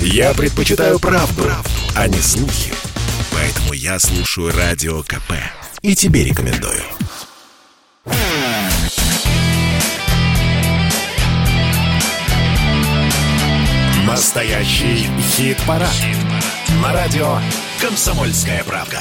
Я предпочитаю правду, а не слухи. Поэтому я слушаю Радио КП. И тебе рекомендую. Настоящий хит-парад. На радио «Комсомольская правда».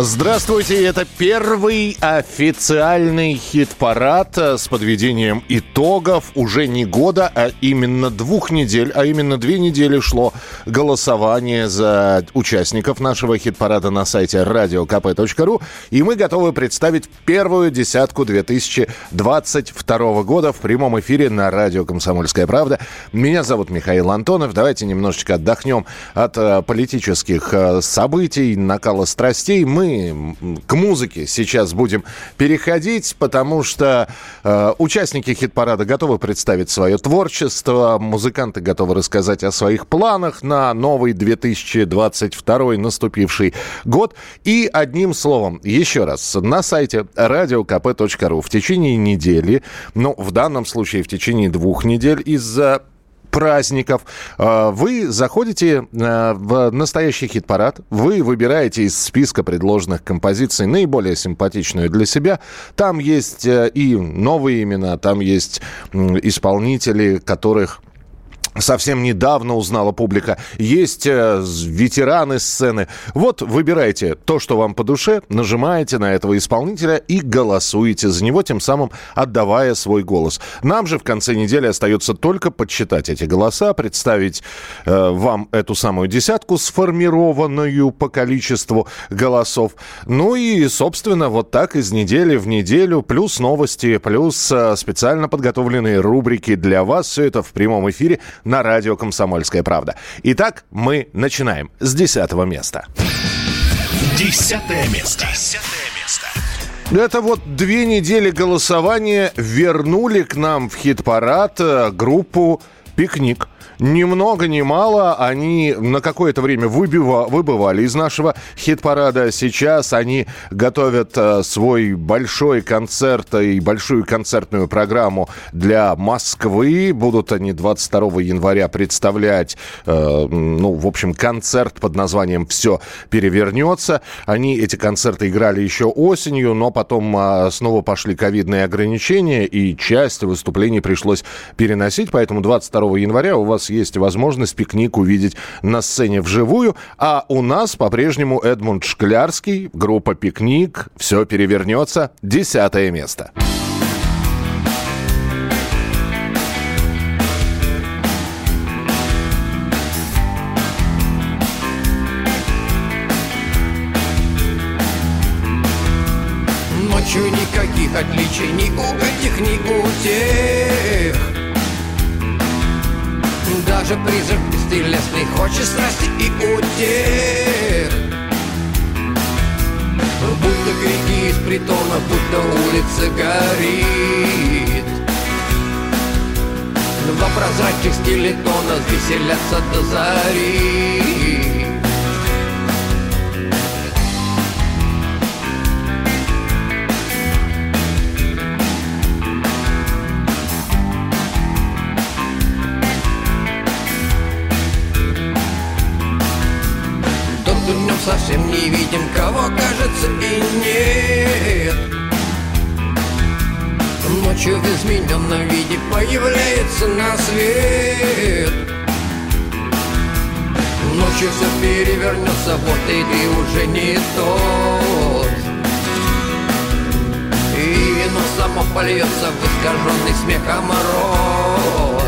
Здравствуйте, это первый официальный хит-парад с подведением итогов уже не года, а именно 2 недель, а именно 2 недели шло голосование за участников нашего хит-парада на сайте radiokp.ru, и мы готовы представить первую десятку 2022 года в прямом эфире на радио «Комсомольская правда». Меня зовут Михаил Антонов, давайте немножечко отдохнем от политических событий, накала страстей. Мы к музыке сейчас будем переходить, потому что участники хит-парада готовы представить свое творчество, музыканты готовы рассказать о своих планах на новый 2022 наступивший год. И одним словом, еще раз, на сайте radiokp.ru в течение недели, ну, в данном случае в течение 2 недель из-за праздников. Вы заходите в настоящий хит-парад, вы выбираете из списка предложенных композиций наиболее симпатичную для себя. Там есть и новые имена, там есть исполнители, которых совсем недавно узнала публика. Есть ветераны сцены. Вот выбирайте то, что вам по душе, нажимаете на этого исполнителя и голосуете за него, тем самым отдавая свой голос. Нам же в конце недели остается только подсчитать эти голоса, представить вам эту самую десятку, сформированную по количеству голосов. Ну и, собственно, вот так из недели в неделю, плюс новости, плюс специально подготовленные рубрики для вас. Все это в прямом эфире на радио «Комсомольская правда». Итак, мы начинаем с 10-го места. 10-е место. 10-е место. Это вот 2 недели голосования вернули к нам в хит-парад группу «Пикник». Ни много, ни мало. Они на какое-то время выбывали из нашего хит-парада. Сейчас они готовят свой большой концерт и большую концертную программу для Москвы. Будут они 22 января представлять, концерт под названием «Все перевернется». Они эти концерты играли еще осенью, но потом снова пошли ковидные ограничения, и часть выступлений пришлось переносить. Поэтому 22 января у вас есть возможность «Пикник» увидеть на сцене вживую. А у нас по-прежнему Эдмунд Шклярский, группа «Пикник», «Все перевернется», 10-е место. Ночью никаких отличий ни у этих, ни у тех. Даже призрак бестелесный хочет страсти и утех. Будто крики из притона, будто улица горит. Два прозрачных стилетона веселятся до зари. Совсем не видим, кого, кажется, и нет. Ночью в измененном виде появляется на свет. Ночью все перевернется, вот и ты уже не тот. И вино само польется в искаженный смехом рот.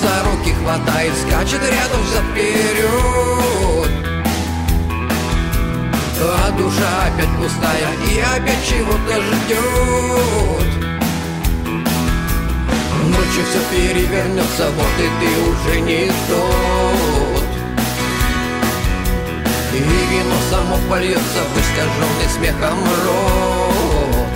За руки хватает, скачет рядом вперед, а душа опять пустая и опять чего-то ждет. Ночью все перевернется, вот и ты уже не тот. Замок польется в искаженный смехом рот.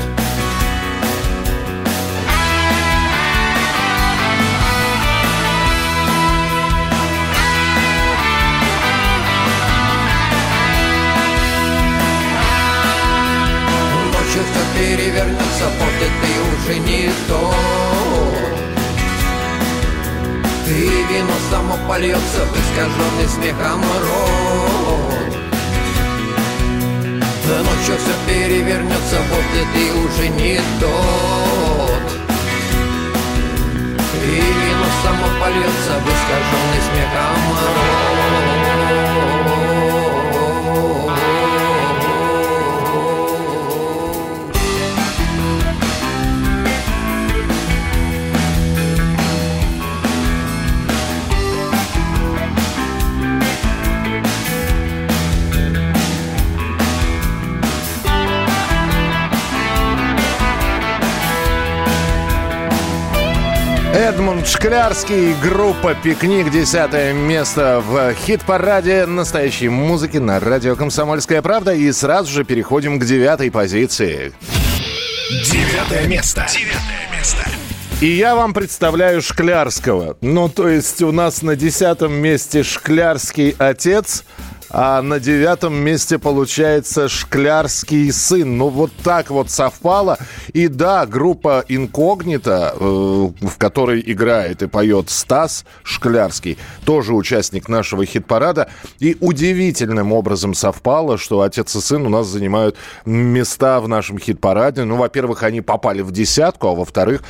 Ночью все перевернется, после ты уже не тот. И вино само польется в искаженный смехом рот. Ночью все перевернется, вот ты уже не тот. И вино само польется в искаженный смехом рот. Эдмунд Шклярский, группа «Пикник», 10 место в хит-параде настоящей музыки на радио «Комсомольская правда». И сразу же переходим к 9 позиции. 9 место. 9 место. И я вам представляю Шклярского. Ну, то есть у нас на 10 месте Шклярский отец, а на 9 месте, получается, Шклярский сын. Ну, вот так вот совпало. И да, группа «Инкогнито», в которой играет и поет Стас Шклярский, тоже участник нашего хит-парада. И удивительным образом совпало, что отец и сын у нас занимают места в нашем хит-параде. Ну, во-первых, они попали в 10, а во-вторых,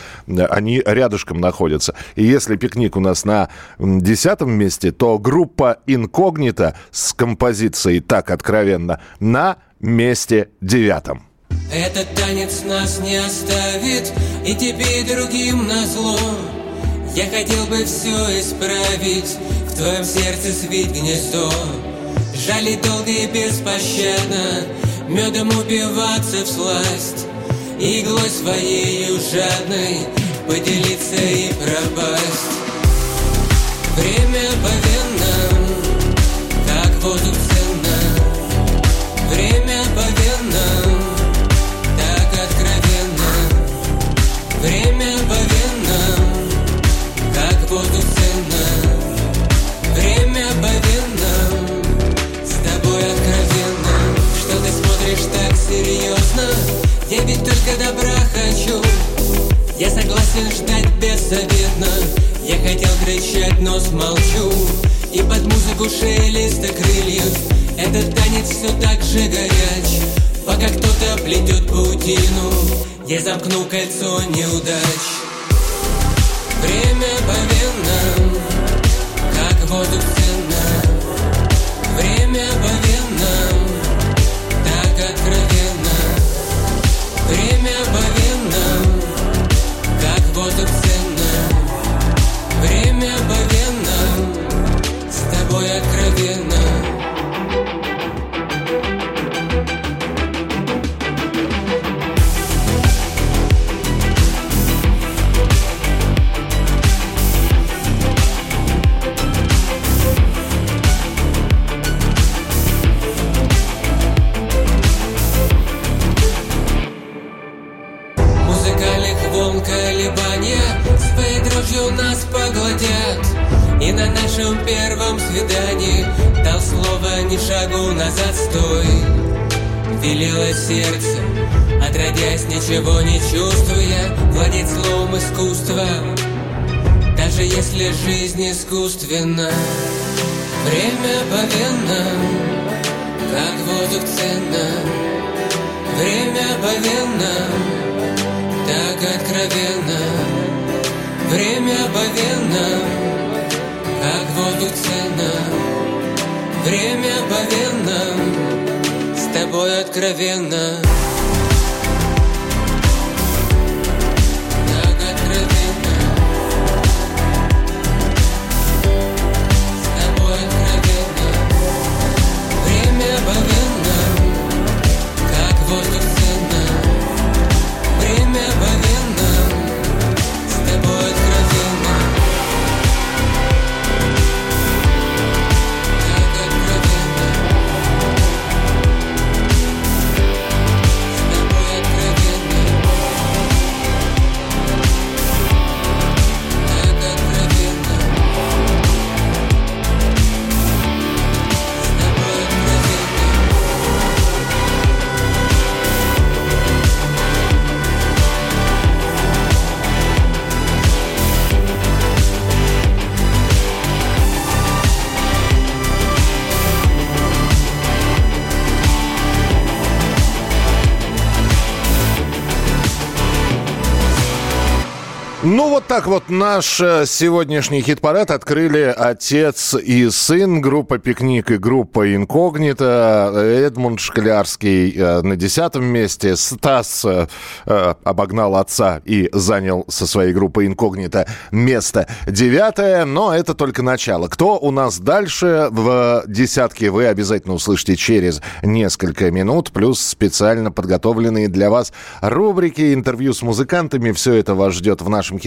они рядышком находятся. И если «Пикник» у нас на 10 месте, то группа «Инкогнито» с композиции «Так откровенно» на месте 9. Этот танец нас не оставит, и тебе, и другим назло. Я хотел бы все исправить, в твоем сердце свить гнездо. Жалить долго и беспощадно, медом упиваться всласть, иглой своей жадной поделиться и пропасть. Время повинно, как воздух ценно. Время повинно, так откровенно. Время повинно, как воздух ценно. Время повинно, с тобой откровенно. Что ты смотришь так серьезно? Я ведь только добра хочу. Я согласен ждать беззаветно. Я хотел кричать, но смолчу. И под музыку шелеста крыльев этот танец все так же горяч. Пока кто-то плетет паутину, я замкну кольцо неудач. Время повинно, как воздух ценно. Время повинно, так откровенно. Время повинно, как воздух ценно. Время повинно, с тобой откровенно. Музыкальных волн колебания своей дрожью нас поглотят. И на нашем первом свидании дал слово ни шагу назад, стой. Велело сердце, отродясь ничего не чувствуя, владеть словом искусства, даже если жизнь искусственна. Время повинно, как воздух ценно. Время повинно, так откровенно. Время повинно, как воздух ценно. Время повинно, с тобой откровенно. Так откровенно, с тобой откровенно. Время повинно, как воздух ценно. Время повинно, с тобой откровенно. Ну, вот так вот наш сегодняшний хит-парад открыли отец и сын, группа «Пикник» и группа «Инкогнито». Эдмунд Шклярский на 10-м месте. Стас обогнал отца и занял со своей группой «Инкогнито» место 9-е. Но это только начало. Кто у нас дальше в десятке, вы обязательно услышите через несколько минут. Плюс специально подготовленные для вас рубрики, интервью с музыкантами. Все это вас ждет в нашем хит-параде.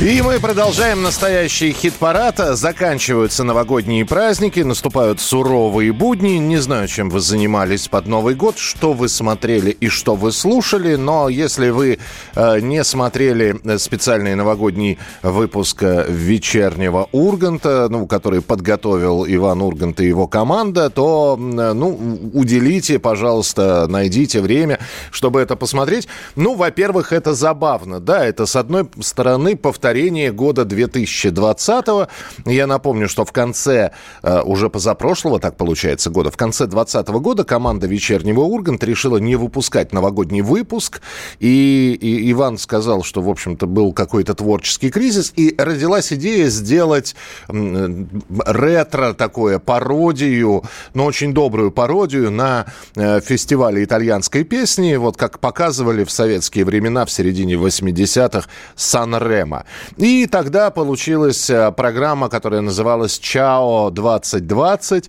И мы продолжаем настоящий хит-парад. Заканчиваются новогодние праздники, наступают суровые будни. Не знаю, чем вы занимались под Новый год, что вы смотрели и что вы слушали. Но если вы не смотрели специальный новогодний выпуск «Вечернего Урганта», ну, который подготовил Иван Ургант и его команда, то уделите, пожалуйста, найдите время, чтобы это посмотреть. Ну, во-первых, это забавно. Да, это, с одной стороны, повторяется года 2020-го. Я напомню, что в конце уже позапрошлого, так получается, года, в конце 2020 года команда «Вечернего Урганта» решила не выпускать новогодний выпуск. И Иван сказал, что, в общем-то, был какой-то творческий кризис. И родилась идея сделать ретро такое, пародию, но очень добрую пародию на фестивале итальянской песни. Вот как показывали в советские времена, в середине 80-х, Санремо. И тогда получилась программа, которая называлась «Чао-2020».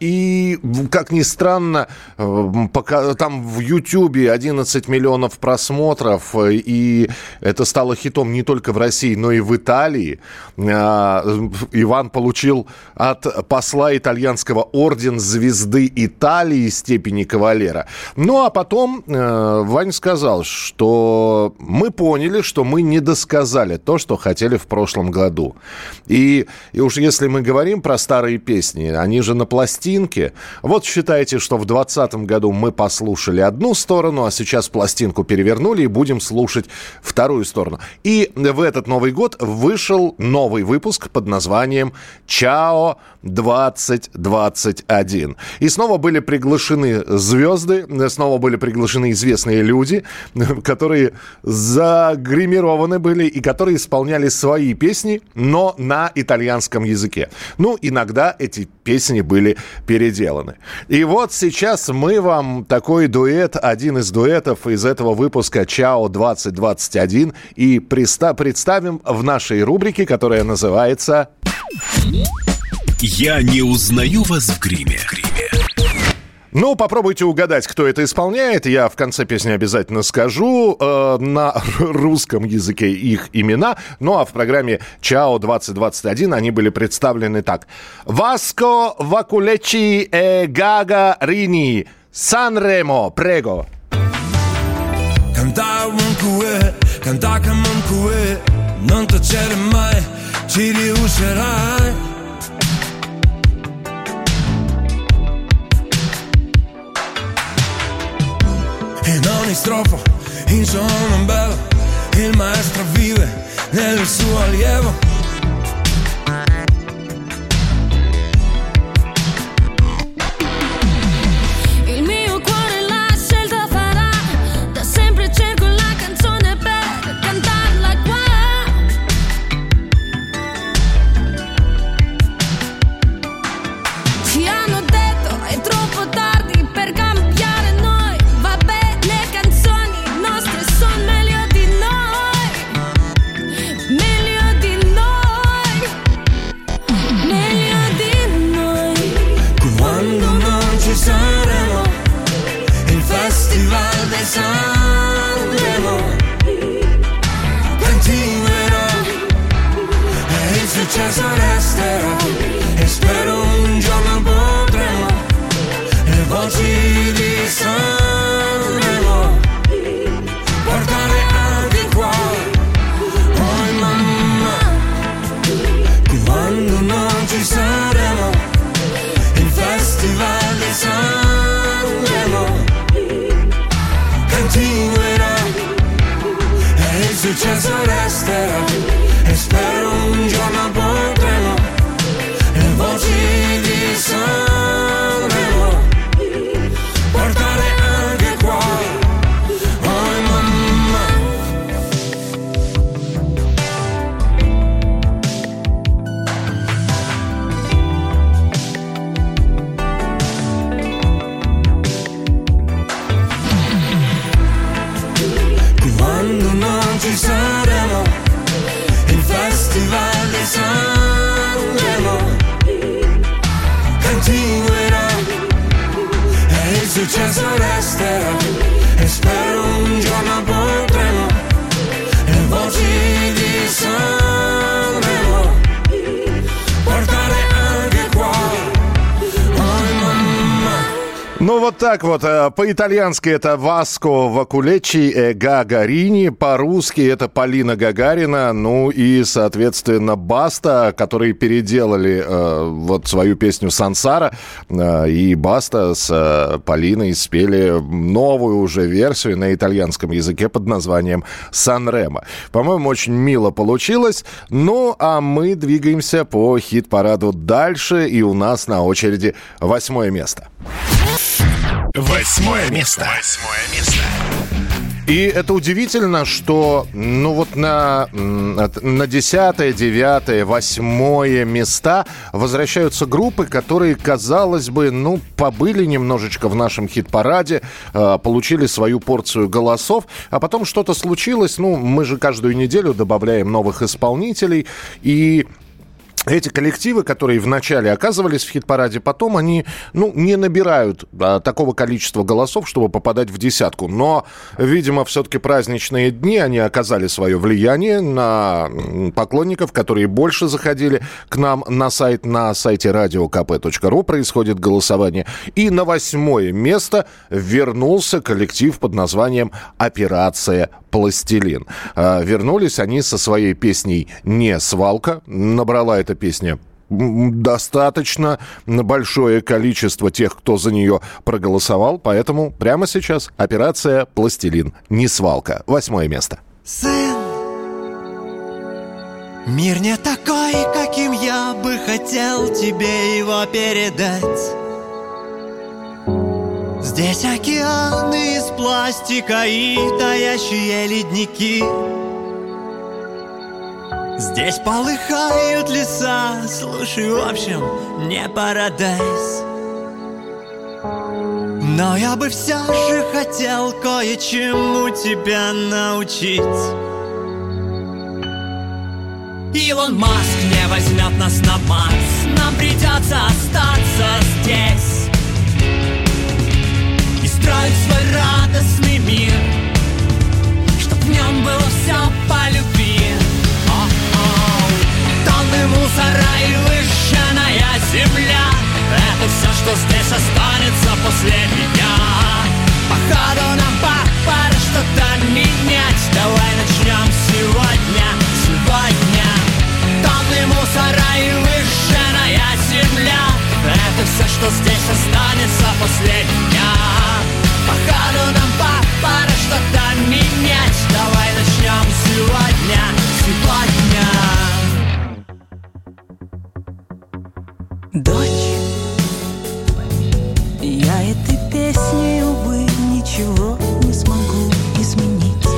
И, как ни странно, там в Ютьюбе 11 миллионов просмотров, и это стало хитом не только в России, но и в Италии. Иван получил от посла итальянского орден звезды Италии степени кавалера. Ну, а потом Вань сказал, что мы поняли, что мы не досказали то, что хотели в прошлом году. И уж если мы говорим про старые песни, они же на пластинке. Вот считайте, что в 2020 году мы послушали одну сторону, а сейчас пластинку перевернули и будем слушать вторую сторону. И в этот Новый год вышел новый выпуск под названием «Чао-2021». И снова были приглашены звезды, снова были приглашены известные люди, которые загримированы были и которые исполняли свои песни, но на итальянском языке. Ну, иногда эти песни были переделаны. И вот сейчас мы вам такой дуэт, один из дуэтов из этого выпуска «Чао-2021» и представим в нашей рубрике, которая называется «Я не узнаю вас в гриме». Ну, попробуйте угадать, кто это исполняет. Я в конце песни обязательно скажу на русском языке их имена. Ну, а в программе «Чао-2021» они были представлены так. «Васко Вакулечи e Гагарини Санремо Прего». In ogni strofa, in giorno bello, il maestro vive nel suo allievo. Il mio cuore la scelta farà, da sempre cerco la canzone per cantarla qua. Ci hanno detto è troppo tardi per cambiare. Sanremo continuerà e il successo resterà e spero un giorno potremo le voci di Sanremo portare anche qua. Poi mamma, quando non ci saremo il festival di Sanremo continuerà e il successo resterà e spero un giorno Сейчас lo resterà. Espero un giorno potremo le voci di Sanremo portare anche qua. Oh mamma. Ну вот так вот. По-итальянски это Васко Вакулечи Гагарини, по-русски это Полина Гагарина, ну и, соответственно, Баста, которые переделали вот свою песню «Сансара», и Баста с Полиной спели новую уже версию на итальянском языке под названием «Санремо». По-моему, очень мило получилось. Ну, а мы двигаемся по хит-параду дальше, и у нас на очереди 8-е место. 8-е место. 8-е место. И это удивительно, что, ну вот на 10-е, 9-е, 8-е места возвращаются группы, которые, казалось бы, ну, побыли немножечко в нашем хит-параде, получили свою порцию голосов, а потом что-то случилось. Ну, мы же каждую неделю добавляем новых исполнителей, и эти коллективы, которые вначале оказывались в хит-параде, потом они, ну, не набирают такого количества голосов, чтобы попадать в десятку. Но, видимо, все-таки праздничные дни, они оказали свое влияние на поклонников, которые больше заходили к нам на сайт. На сайте radiokp.ru происходит голосование. И на 8-е место вернулся коллектив под названием «Операция Пластилин». Вернулись они со своей песней «Не свалка». Набрала эта песня достаточно большое количество тех, кто за нее проголосовал. Поэтому прямо сейчас «Операция Пластилин. Не свалка». 8-е место. Сын, мир не такой, каким я бы хотел тебе его передать. Здесь океаны из пластика и таящие ледники. Здесь полыхают леса, слушай, в общем, не парадайз. Но я бы все же хотел кое-чему тебя научить. Илон Маск не возьмет нас на Марс, нам придется остаться здесь. Строить свой радостный мир, чтоб в нем было все по любви. Тонны мусора и выжженная земля — это все, что здесь останется после меня. Походу нам пора что-то менять. Давай начнем сегодня, сегодня. Тонны мусора и выжженная земля — это все, что здесь останется после меня. Походу нам пора что-то менять. Давай начнем сегодня, сегодня. Дочь, я этой песней, увы, ничего не смогу изменить.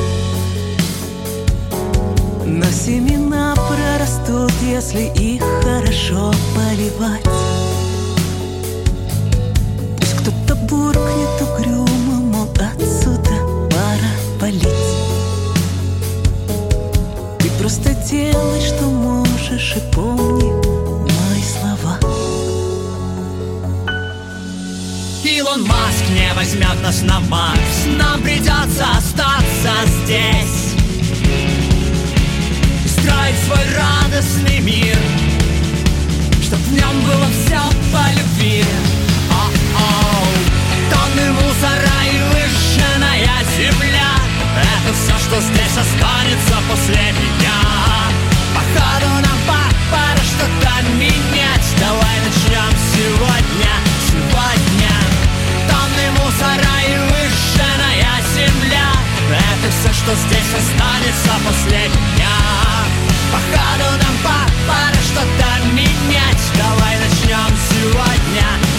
Но семена прорастут, если их хорошо поливать. Пусть кто-то буркнет угрюм, отсюда пора палить. Ты просто делай, что можешь, и помни мои слова. Илон Маск не возьмет нас на Марс, нам придется остаться здесь. И строить свой радостный мир, чтоб в нем было все по любви. Тонны мусора и выжженная земля — это все, что здесь останется после меня. Походу нам пора что-то менять. Давай начнем сегодня, сегодня. Тонны мусора и выжженная земля — это все, что здесь останется после меня. Походу нам пора что-то менять. Давай начнем сегодня.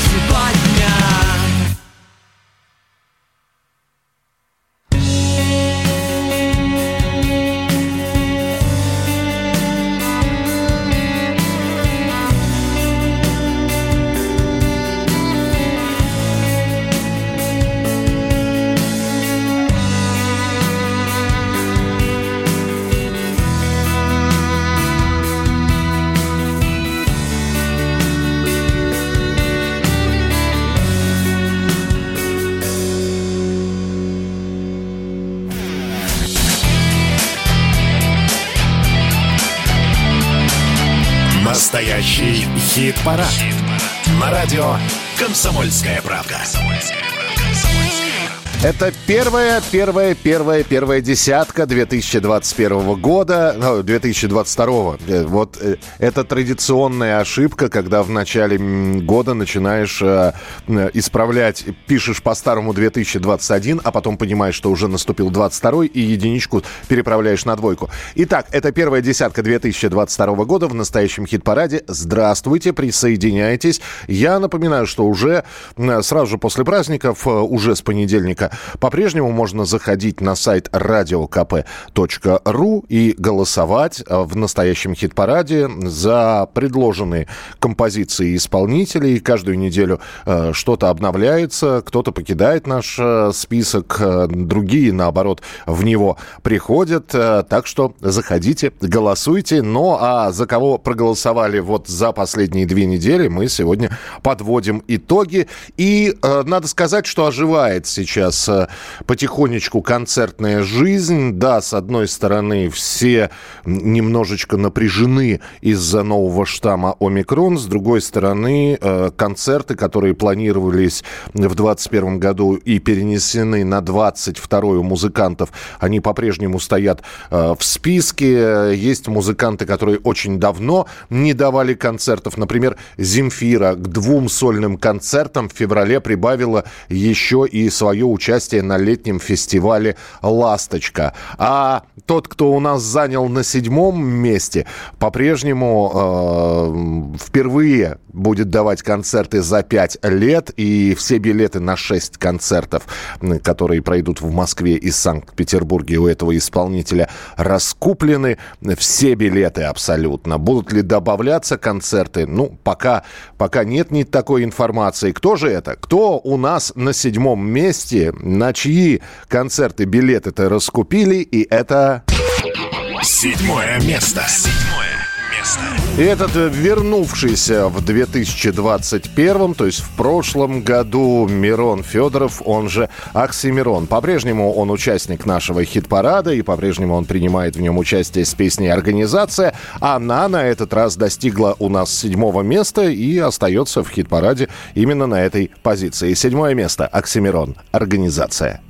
Настоящий хит-парад. На радио «Комсомольская правда». Это первая десятка 2021 года, 2022. Вот это традиционная ошибка, когда в начале года начинаешь исправлять, пишешь по-старому 2021, а потом понимаешь, что уже наступил 22 и единичку переправляешь на двойку. Итак, это первая десятка 2022 года в настоящем хит-параде. Здравствуйте, присоединяйтесь. Я напоминаю, что уже сразу же после праздников, уже с понедельника, по-прежнему можно заходить на сайт radiokp.ru и голосовать в настоящем хит-параде за предложенные композиции исполнителей. Каждую неделю что-то обновляется, кто-то покидает наш список, другие, наоборот, в него приходят. Так что заходите, голосуйте. Ну, а за кого проголосовали вот за последние две недели, мы сегодня подводим итоги. И надо сказать, что оживает сейчас потихонечку концертная жизнь. Да, с одной стороны, все немножечко напряжены из-за нового штамма «Омикрон». С другой стороны, концерты, которые планировались в 2021 году и перенесены на 2022 у музыкантов, они по-прежнему стоят в списке. Есть музыканты, которые очень давно не давали концертов. Например, Земфира к 2 сольным концертам в феврале прибавила еще и свое участие на летнем фестивале «Ласточка». А тот, кто у нас занял на 7 месте, по-прежнему впервые будет давать концерты за 5 лет. И все билеты на 6 концертов, которые пройдут в Москве и Санкт-Петербурге, у этого исполнителя раскуплены. Все билеты абсолютно. Будут ли добавляться концерты? Ну, пока нет ни такой информации. Кто же это? Кто у нас на 7 месте? На чьи концерты билеты-то раскупили, и это... 7 место. И этот вернувшийся в 2021, то есть в прошлом году, Мирон Федоров, он же Оксимирон. По-прежнему он участник нашего хит-парада, и по-прежнему он принимает в нем участие с песней «Организация». Она на этот раз достигла у нас 7 места и остается в хит-параде именно на этой позиции. 7 место. Оксимирон. «Организация».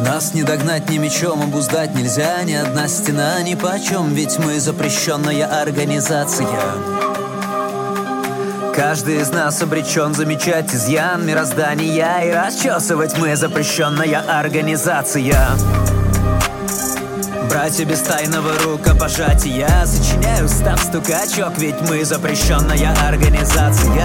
Нас не догнать ни мечом, обуздать нельзя. Ни одна стена ни почем, ведь мы запрещенная организация. Каждый из нас обречен замечать изъян мироздания и расчесывать. Мы запрещенная организация. Братья без тайного рукопожатия, сочиняю, став стукачок, ведь мы запрещенная организация.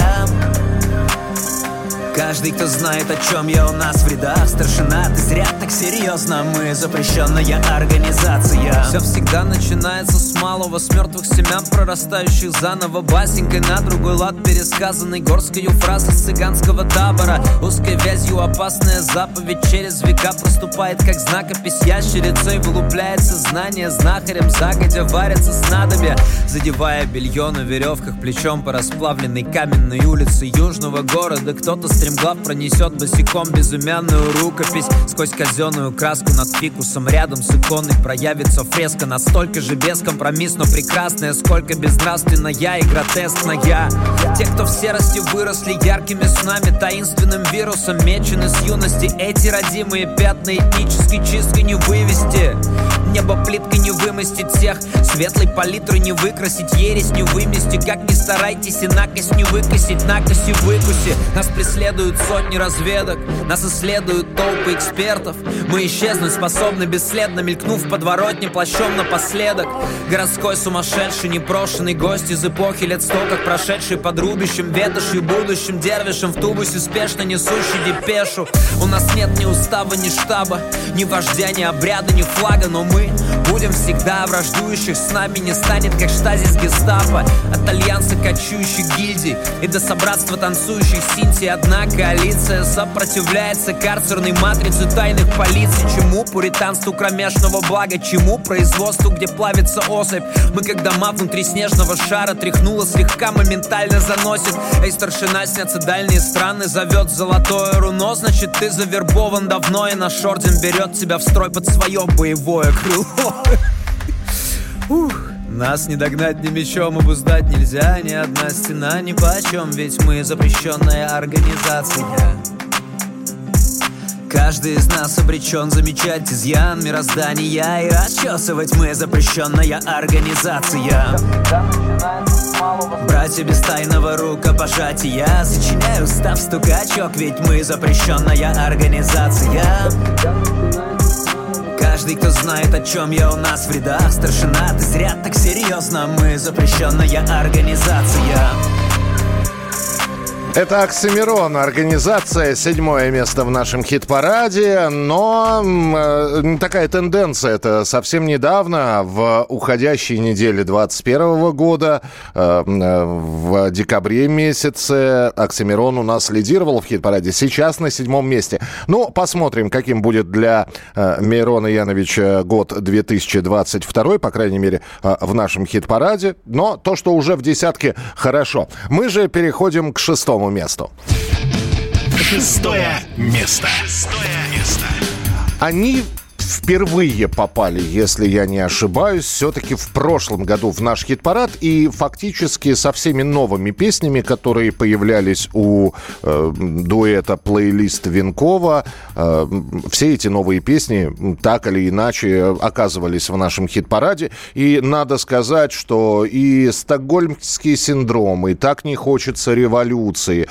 Каждый, кто знает, о чем я, у нас вреда. Старшина, ты зря так серьезно, мы запрещенная организация. Все всегда начинается с малого, с мертвых семян, прорастающих заново. Басенькой на другой лад, пересказанной горскою фразой с цыганского табора. Узкой вязью опасная заповедь через века проступает, как знакопись ящерицей. Вылупляется знание знахарем, загодя варятся снадобья, задевая белье на веревках плечом по расплавленной каменной улице южного города. Кто-то стремглав пронесет босиком безымянную рукопись сквозь казенную краску над фикусом. Рядом с иконой проявится фреска, настолько же бескомпромиссно прекрасная, сколько безнравственная и гротескная. Те, кто в серости выросли яркими снами, таинственным вирусом мечены с юности. Эти родимые пятна этнической чисткой не вывести, небо плиткой не вымостить всех, светлой палитрой не выкрасить, ересь не вымести. Как ни старайтесь, и накось не выкосить, накось и выкуси. Нас преследуют сотни разведок, нас исследуют толпы экспертов. Мы исчезнуть способны бесследно, мелькнув подворотни плащом напоследок. Городской сумасшедший, непрошенный гость из эпохи лет 100, как прошедший под рубящим ветошью будущим дервишем в тубусе, спешно несущий депешу. У нас нет ни устава, ни штаба, ни вождя, ни обряда, ни флага, но мы будем всегда враждующих. С нами не станет, как штазис гестапо, от альянса кочующих гильдий и до собратства танцующих синтий одна коалиция сопротивляется карцерной матрице тайных полиций. Чему пуританству кромешного блага? Чему производству, где плавится особь? Мы как дома внутри снежного шара, тряхнуло слегка, моментально заносит. Эй, старшина, снятся дальние страны, зовет золотое руно. Значит, ты завербован давно, и наш орден берет тебя в строй под свое боевое крыло. Нас не догнать ни мечом, обуздать нельзя. Ни одна стена ни почем, ведь мы запрещенная организация. Каждый из нас обречен замечать изъян мироздания и расчесывать мы запрещенная организация. Братья без тайного рукопожатия, сочиняю став стукачок, ведь мы запрещенная организация. Каждый, кто знает, о чем я, у нас в рядах старшина, ты зря так серьезно, мы запрещенная организация. Это Оксимирон, организация, 7-е место в нашем хит-параде, но такая тенденция, это совсем недавно, в уходящей неделе 2021 года, в декабре месяце Оксимирон у нас лидировал в хит-параде, сейчас на 7-м месте. Ну, посмотрим, каким будет для Мирона Яновича год 2022, по крайней мере, в нашем хит-параде, но то, что уже в десятке, хорошо. Мы же переходим к 6-му месту. 6-е место. 6-е место. Они впервые попали, если я не ошибаюсь, все-таки в прошлом году в наш хит-парад. И фактически со всеми новыми песнями, которые появлялись у дуэта «Плейлист Винкова», все эти новые песни так или иначе оказывались в нашем хит-параде. И надо сказать, что и «Стокгольмский синдром», и «Так не хочется революции»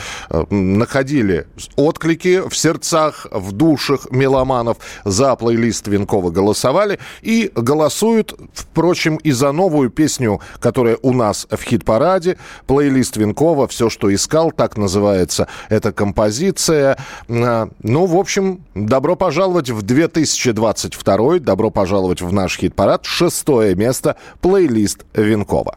находили отклики в сердцах, в душах меломанов. За «Плейлист Винкова» голосовали и голосуют, впрочем, и за новую песню, которая у нас в хит-параде. «Плейлист Винкова. Все, что искал», так называется эта композиция. Ну, в общем, добро пожаловать в 2022, добро пожаловать в наш хит-парад. 6-е место. «Плейлист Винкова».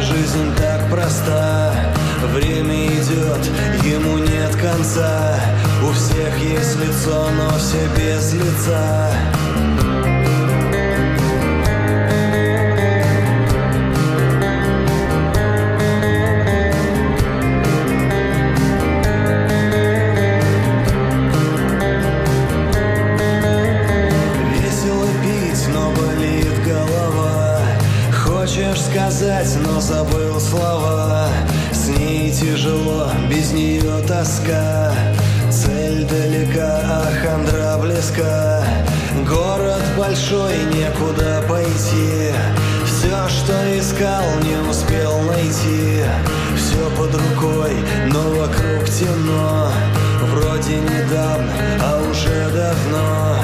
Жизнь так проста, время идет, ему нет конца. У всех есть лицо, но все без лица. Но забыл слова, с ней тяжело, без нее тоска. Цель далека, а хандра близка. Город большой, некуда пойти. Все, что искал, не успел найти. Все под рукой, но вокруг темно. Вроде недавно, а уже давно.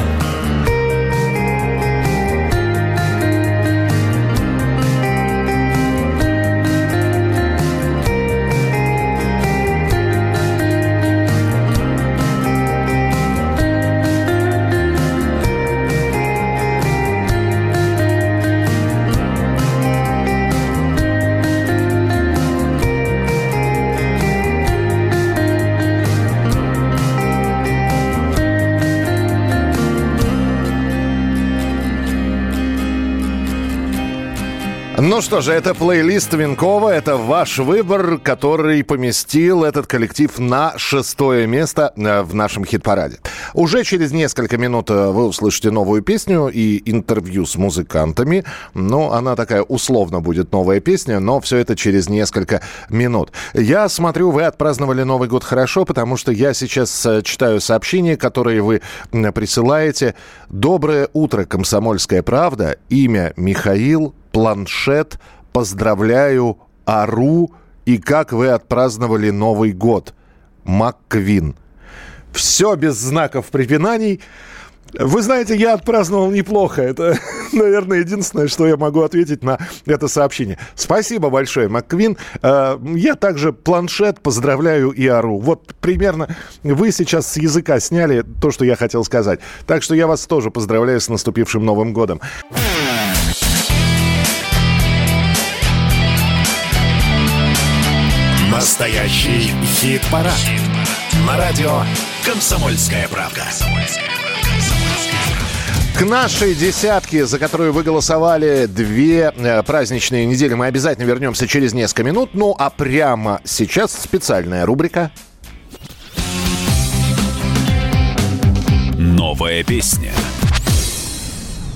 Ну что же, это «Плейлист Винкова», это ваш выбор, который поместил этот коллектив на 6-е место в нашем хит-параде. Уже через несколько минут вы услышите новую песню и интервью с музыкантами. Ну, она такая, условно будет новая песня, но все это через несколько минут. Я смотрю, вы отпраздновали Новый год хорошо, потому что я сейчас читаю сообщения, которые вы присылаете. «Доброе утро, Комсомольская правда. Имя Михаил. Планшет. Поздравляю, ору. И как вы отпраздновали Новый год? МакКвин». Все без знаков препинаний. Вы знаете, я отпраздновал неплохо. Это, наверное, единственное, что я могу ответить на это сообщение. Спасибо большое, МакКвин. Я также планшет поздравляю и ору. Вот примерно вы сейчас с языка сняли то, что я хотел сказать. Так что я вас тоже поздравляю с наступившим Новым годом. Настоящий хит-парад. На радио «Комсомольская правда». К нашей десятке, за которую вы голосовали, две праздничные недели, мы обязательно вернемся через несколько минут. Ну а прямо сейчас специальная рубрика «Новая песня».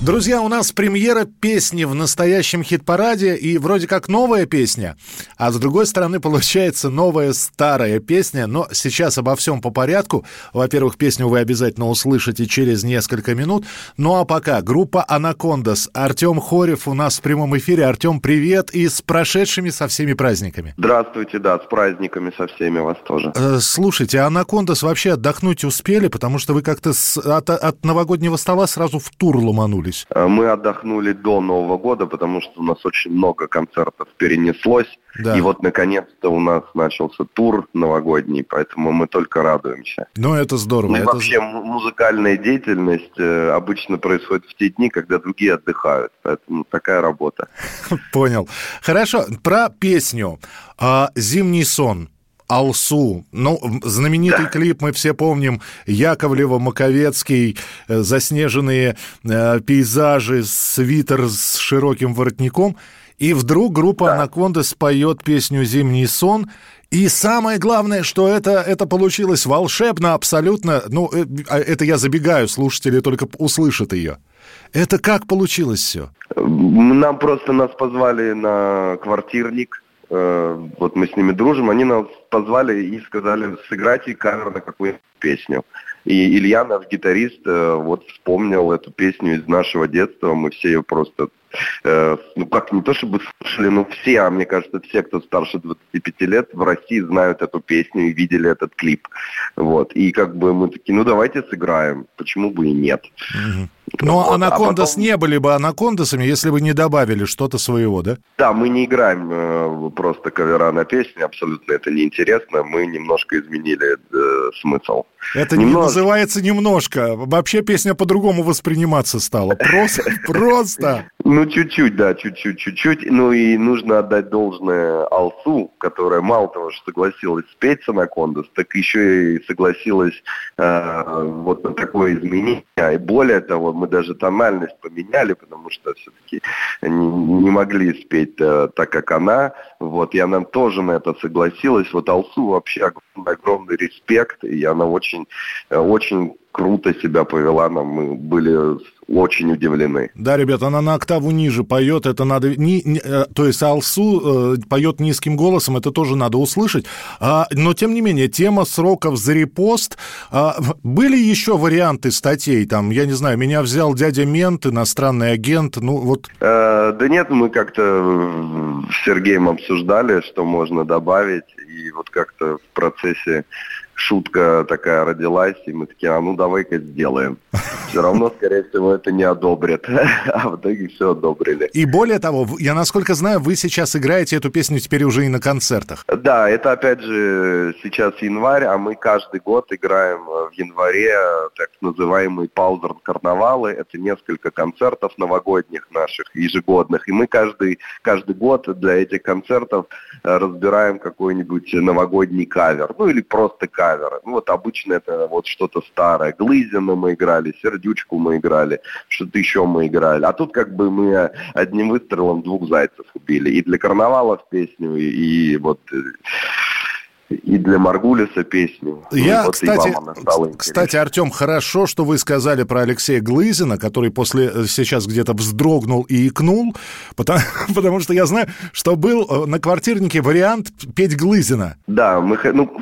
Друзья, у нас премьера песни в настоящем хит-параде, и вроде как новая песня, а с другой стороны получается новая старая песня, но сейчас обо всем по порядку. Во-первых, песню вы обязательно услышите через несколько минут. Ну а пока группа «Анакондаz», Артем Хорев у нас в прямом эфире. Артем, привет и с прошедшими со всеми праздниками. Здравствуйте, да, с праздниками со всеми вас тоже. Слушайте, «Анакондаz» вообще отдохнуть успели, потому что вы как-то от новогоднего стола сразу в тур ломанулись. Мы отдохнули до Нового года, потому что у нас очень много концертов перенеслось. Да. И вот, наконец-то, у нас начался тур новогодний, поэтому мы только радуемся. Ну, это здорово. И это... вообще музыкальная деятельность обычно происходит в те дни, когда другие отдыхают. Поэтому такая работа. Понял. Хорошо. Про песню «Зимний сон». Алсу. Ну, знаменитый клип мы все помним. Яковлева, Маковецкий, заснеженные пейзажи, свитер с широким воротником. И вдруг группа «Анакондаz» поет песню «Зимний сон». И самое главное, что это получилось волшебно абсолютно. Ну, это я забегаю, слушатели только услышат ее. Это как получилось все? Нас позвали на квартирник. Вот мы с ними дружим, они нас позвали и сказали, сыграйте кавер на какую-нибудь песню. И Илья, наш гитарист, вот вспомнил эту песню из нашего детства, мы все ее просто, не то чтобы слушали, но все, а мне кажется, все, кто старше 25 лет в России, знают эту песню и видели этот клип. Вот, и мы такие, давайте сыграем, почему бы и нет. Но «Анакондаz» не были бы «Анакондазами», если бы не добавили что-то своего, да? Да, мы не играем просто кавера на песни, абсолютно это неинтересно. Мы немножко изменили смысл. Это не называется «немножко». Вообще песня по-другому восприниматься стала. Просто. Чуть-чуть. Ну и нужно отдать должное Алсу, которая мало того, что согласилась спеть с «Анакондаz», так еще и согласилась вот на такое изменение. И более того, мы даже тональность поменяли, потому что все-таки не могли спеть так, как она. Вот, и она тоже на это согласилась. Вот Алсу вообще огромный респект, и она очень, очень круто себя повела, мы были очень удивлены. Да, ребята, она на октаву ниже поет, это надо... то есть Алсу поет низким голосом, это тоже надо услышать. Но, тем не менее, тема сроков за репост. Были еще варианты статей? Там, я не знаю, меня взял дядя Мент, иностранный агент, Да нет, мы как-то с Сергеем обсуждали, что можно добавить, и вот как-то в процессе шутка такая родилась, и мы такие, давай-ка сделаем. Все равно, скорее всего, это не одобрят. А в итоге все одобрили. И более того, я, насколько знаю, вы сейчас играете эту песню теперь уже и на концертах. Да, это, опять же, сейчас январь, а мы каждый год играем в январе так называемые паузер-карнавалы. Это несколько концертов новогодних наших, ежегодных. И мы каждый год для этих концертов разбираем какой-нибудь новогодний кавер. Или просто кавер. Обычно это что-то старое. Глызина мы играли, сердючку мы играли, что-то еще мы играли. А тут мы одним выстрелом двух зайцев убили. И для карнавалов песню, и для Маргулиса песню. Кстати, Артем, хорошо, что вы сказали про Алексея Глызина, который сейчас где-то вздрогнул и икнул, потому что я знаю, что был на квартирнике вариант петь Глызина. Да,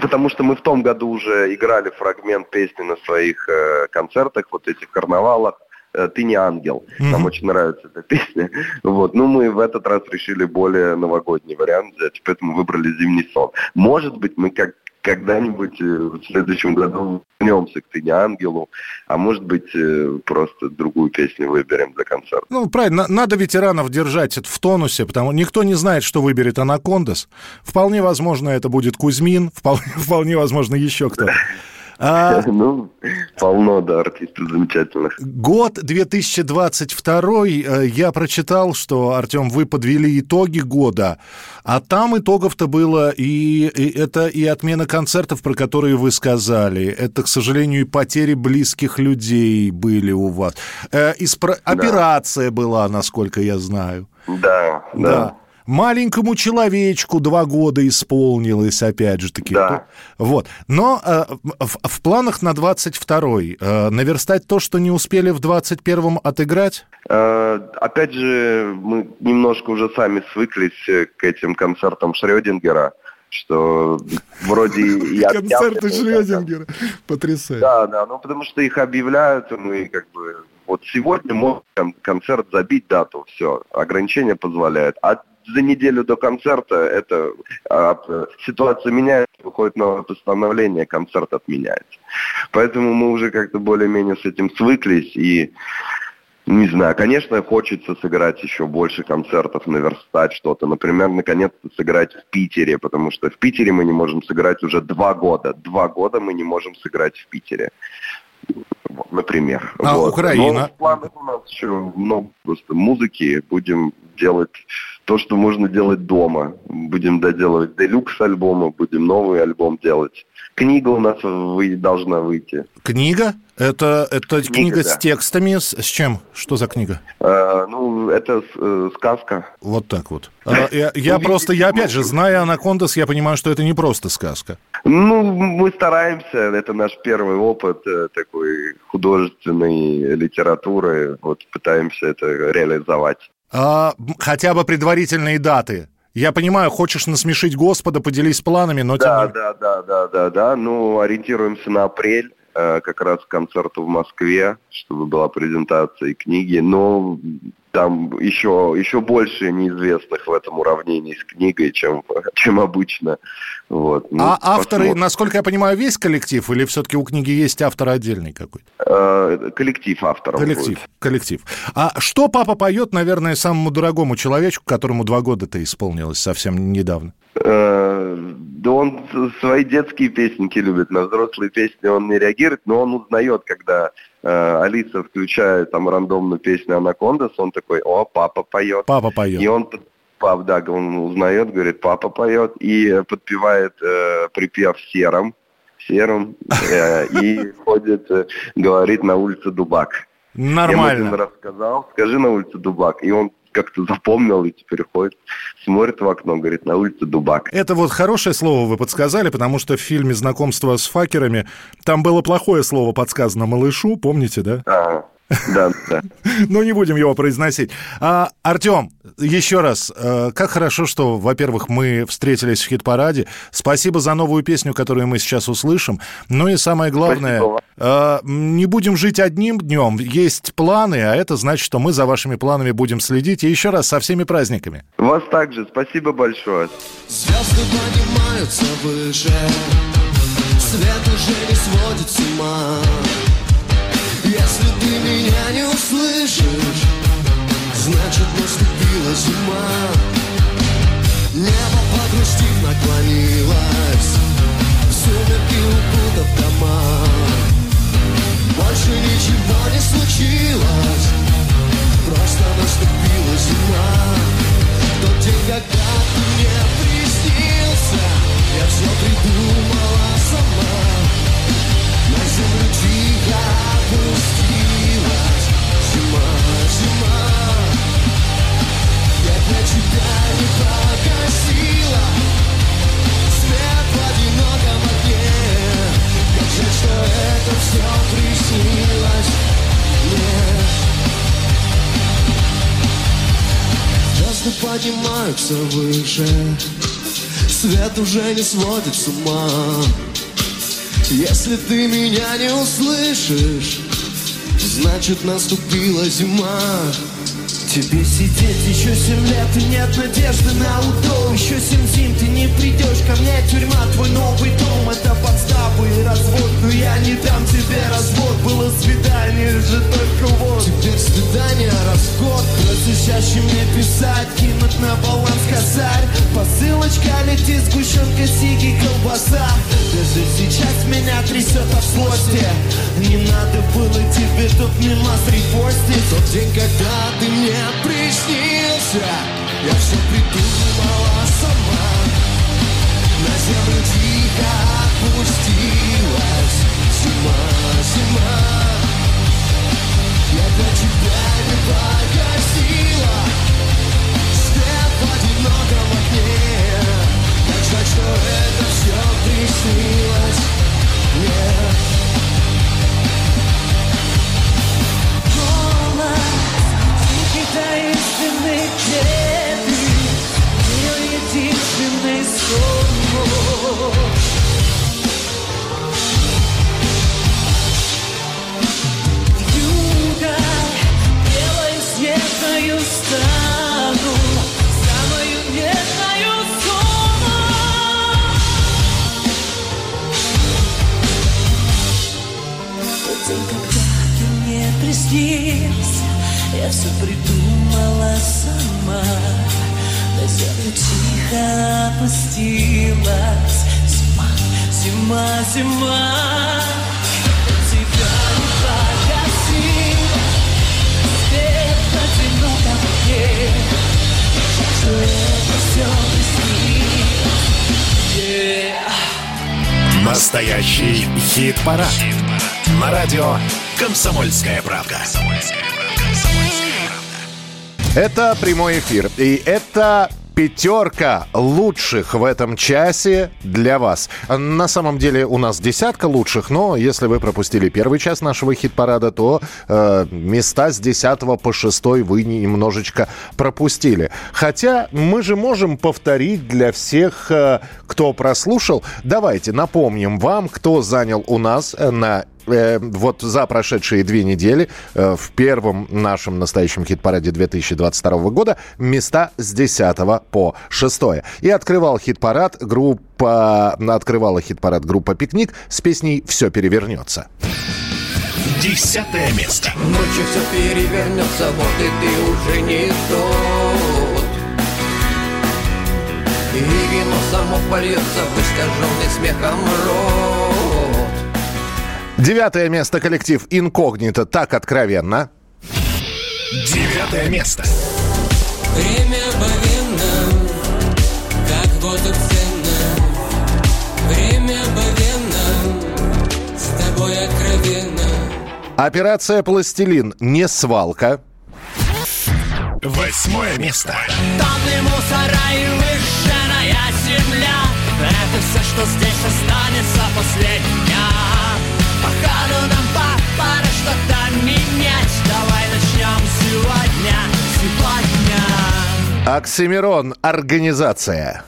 потому что мы в том году уже играли фрагмент песни на своих концертах, этих карнавалах. «Ты не ангел». Нам очень нравится эта песня. Мы в этот раз решили более новогодний вариант взять, поэтому выбрали «Зимний сон». Может быть, мы когда-нибудь в следующем году вернемся к «Ты не ангелу», а может быть просто другую песню выберем для концерта. Ну, правильно, надо ветеранов держать в тонусе, потому что никто не знает, что выберет «Анакондаz». Вполне возможно, это будет Кузьмин, вполне возможно, еще кто-то. Ну, полно, да, артистов замечательных. Год 2022, я прочитал, что, Артем, вы подвели итоги года, а там итогов-то было и это и отмена концертов, про которые вы сказали, это, к сожалению, и потери близких людей были у вас, операция была, насколько я знаю. Да. Маленькому человечку 2 года исполнилось, опять же таки. Да. Вот. Но в планах на 22-й наверстать то, что не успели в 21-м отыграть? Опять же, мы немножко уже сами свыклись к этим концертам Шрёдингера, что вроде и концерты Шрёдингера, потрясающе. Да, ну потому что их объявляют, мы как бы... Вот сегодня можно концерт забить дату, все, ограничения позволяют. А за неделю до концерта это ситуация меняется, выходит новое постановление, концерт отменяется. Поэтому мы уже как-то более-менее с этим свыклись и... Не знаю, конечно, хочется сыграть еще больше концертов, наверстать что-то. Например, наконец-то сыграть в Питере, потому что в Питере мы не можем сыграть уже 2 года. 2 года мы не можем сыграть в Питере, например. А вот. Украина? Но в планах у нас еще много просто музыки. Будем делать то, что можно делать дома. Будем доделывать делюкс альбомы, будем новый альбом делать. Книга у нас должна выйти. Книга? Это книга с текстами? С чем? Что за книга? Это сказка. Вот так вот. Я опять же, зная «Анакондаz», я понимаю, что это не просто сказка. Мы стараемся. Это наш первый опыт такой художественной литературы. Вот пытаемся это реализовать. Хотя бы предварительные даты. Я понимаю, хочешь насмешить Господа, поделись планами, но... Да. Ориентируемся на апрель. Как раз к концерту в Москве, чтобы была презентация и книги, но там еще больше неизвестных в этом уравнении с книгой, чем обычно. Вот. Авторы, посмотрим. Насколько я понимаю, весь коллектив, или все-таки у книги есть автор отдельный какой-то? Коллектив авторов. Коллектив. А что папа поет, наверное, самому дорогому человечку, которому 2 года-то исполнилось совсем недавно? Да он свои детские песенки любит, на взрослые песни он не реагирует, но он узнает, когда Алиса включает там рандомную песню «Анакондаz», он такой: «О, папа поет». Папа поет. И он узнает, говорит: «Папа поет», и подпевает припев серым, и ходит, говорит: «На улице дубак». Нормально. Я ему рассказал, скажи «на улице дубак», и он как-то запомнил и теперь ходит, смотрит в окно, говорит: «На улице дубак». Это вот хорошее слово вы подсказали, потому что в фильме «Знакомство с факерами» там было плохое слово подсказано малышу, помните, да? Ага. Да. Ну, не будем его произносить. Артем, еще раз, как хорошо, что, во-первых, мы встретились в хит-параде. Спасибо за новую песню, которую мы сейчас услышим. Ну и самое главное, не будем жить одним днем. Есть планы, а это значит, что мы за вашими планами будем следить. И еще раз, со всеми праздниками. Вас также. Спасибо большое. Звезды поднимаются выше, свет уже не сводит с ума. Если ты меня не услышишь, значит наступила зима. Небо, погрустив, наклонилось, сумерки укутав дома. Больше ничего не случилось, просто наступила зима. Тот день, когда ты мне приснился, я все придумала сама. На землю тихо опустилась зима. Я для тебя не погасила свет в одиноком огне. Как жаль, что это все приснилось мне. Звезды поднимаются выше, свет уже не сводит с ума. Если ты меня не услышишь, значит наступила зима. Тебе сидеть еще 7 лет, и нет надежды на удол. Еще 7 зим ты не придешь ко мне, тюрьма, твой новый дом. не дам тебе развод. Было свидание же только вот. Теперь свидание, расход. Просущащий мне писать, кинуть на баланс косарь. Посылочка летит, сгущенка, сиги, колбаса. Даже сейчас меня трясет от злости. Не надо было тебе тут мимо срепостить. Тот день, когда ты мне приснился, я все придумала сама. На землю тихо опустилась зима, зима. Я для тебя не погасила свет в одиноком огне. Как жаль, что это все приснилось мне. Голос тихий таинственный тебе. Единственный сон мой. Юга, белою светлою стану, самою нежною сон. Тот день, когда ты мне приснился, я все придумала сама. На землю тихо опустилась зима, зима, зима. Тебя не погасила свет в одиноком огне. Что это все приснилось. Yeah. Настоящий хит-парад. Хит-парад. На радио «Комсомольская правда». «Комсомольская правда». «Комсомольская правда». Это прямой эфир, и это пятерка лучших в этом часе для вас. На самом деле у нас десятка лучших, но если вы пропустили первый час нашего хит-парада, то места с 10 по 6 вы немножечко пропустили. Хотя мы же можем повторить для всех, кто прослушал. Давайте напомним вам, кто занял у нас на вот за прошедшие 2 недели в первом нашем настоящем хит-параде 2022 года места с 10 по 6. И открывала хит-парад группа «Пикник» с песней «Все перевернется». 10 место. Ночью все перевернется, вот и ты уже не тот. И вино само польется в искаженный смехом рот. 9 место. Коллектив «Инкогнито». Так откровенно. 9 место. Время обовенно, как воздух ценно. Время обовенно, с тобой откровенно. «Операция Пластилин». Не свалка. 8 место. Тонны мусора и выжженная земля. Это все, что здесь останется после дня. Походу нам пора что-то менять. Давай начнем сегодня, сегодня. Оксимирон, «Организация».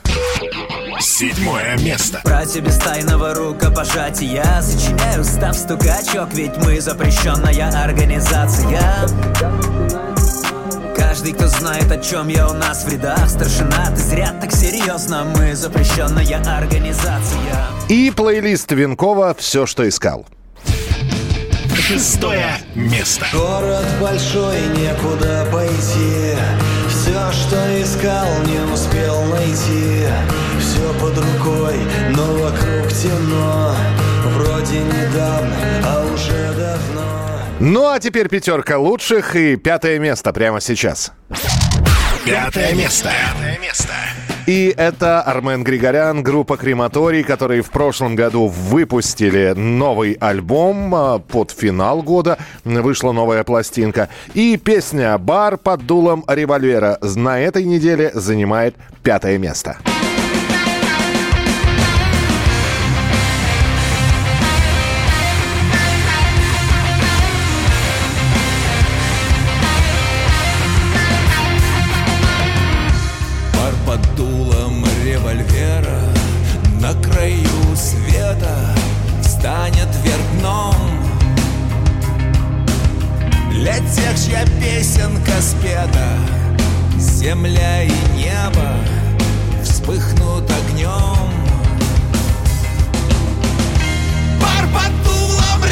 7 место. Братья без тайного рукопожатия, сочиняю став стукачок, ведь мы запрещенная организация. Каждый, кто знает, о чем я, у нас в рядах старшина, ты зря так серьезно, мы запрещенная организация. И плейлист Винкова «Все, что искал». 6 место. Город большой, некуда пойти. Все, что искал, не успел найти. Все под рукой, но вокруг темно. Вроде недавно, а уже давно. Ну а теперь пятерка лучших и 5 место прямо сейчас. 5 место. 5 место. И это Армен Григорян, группа «Крематорий», которые в прошлом году выпустили новый альбом под финал года. Вышла новая пластинка. И песня «Бар под дулом револьвера» на этой неделе занимает 5 место. Чья песенка спета, земля и небо вспыхнут огнем. Бар под дулом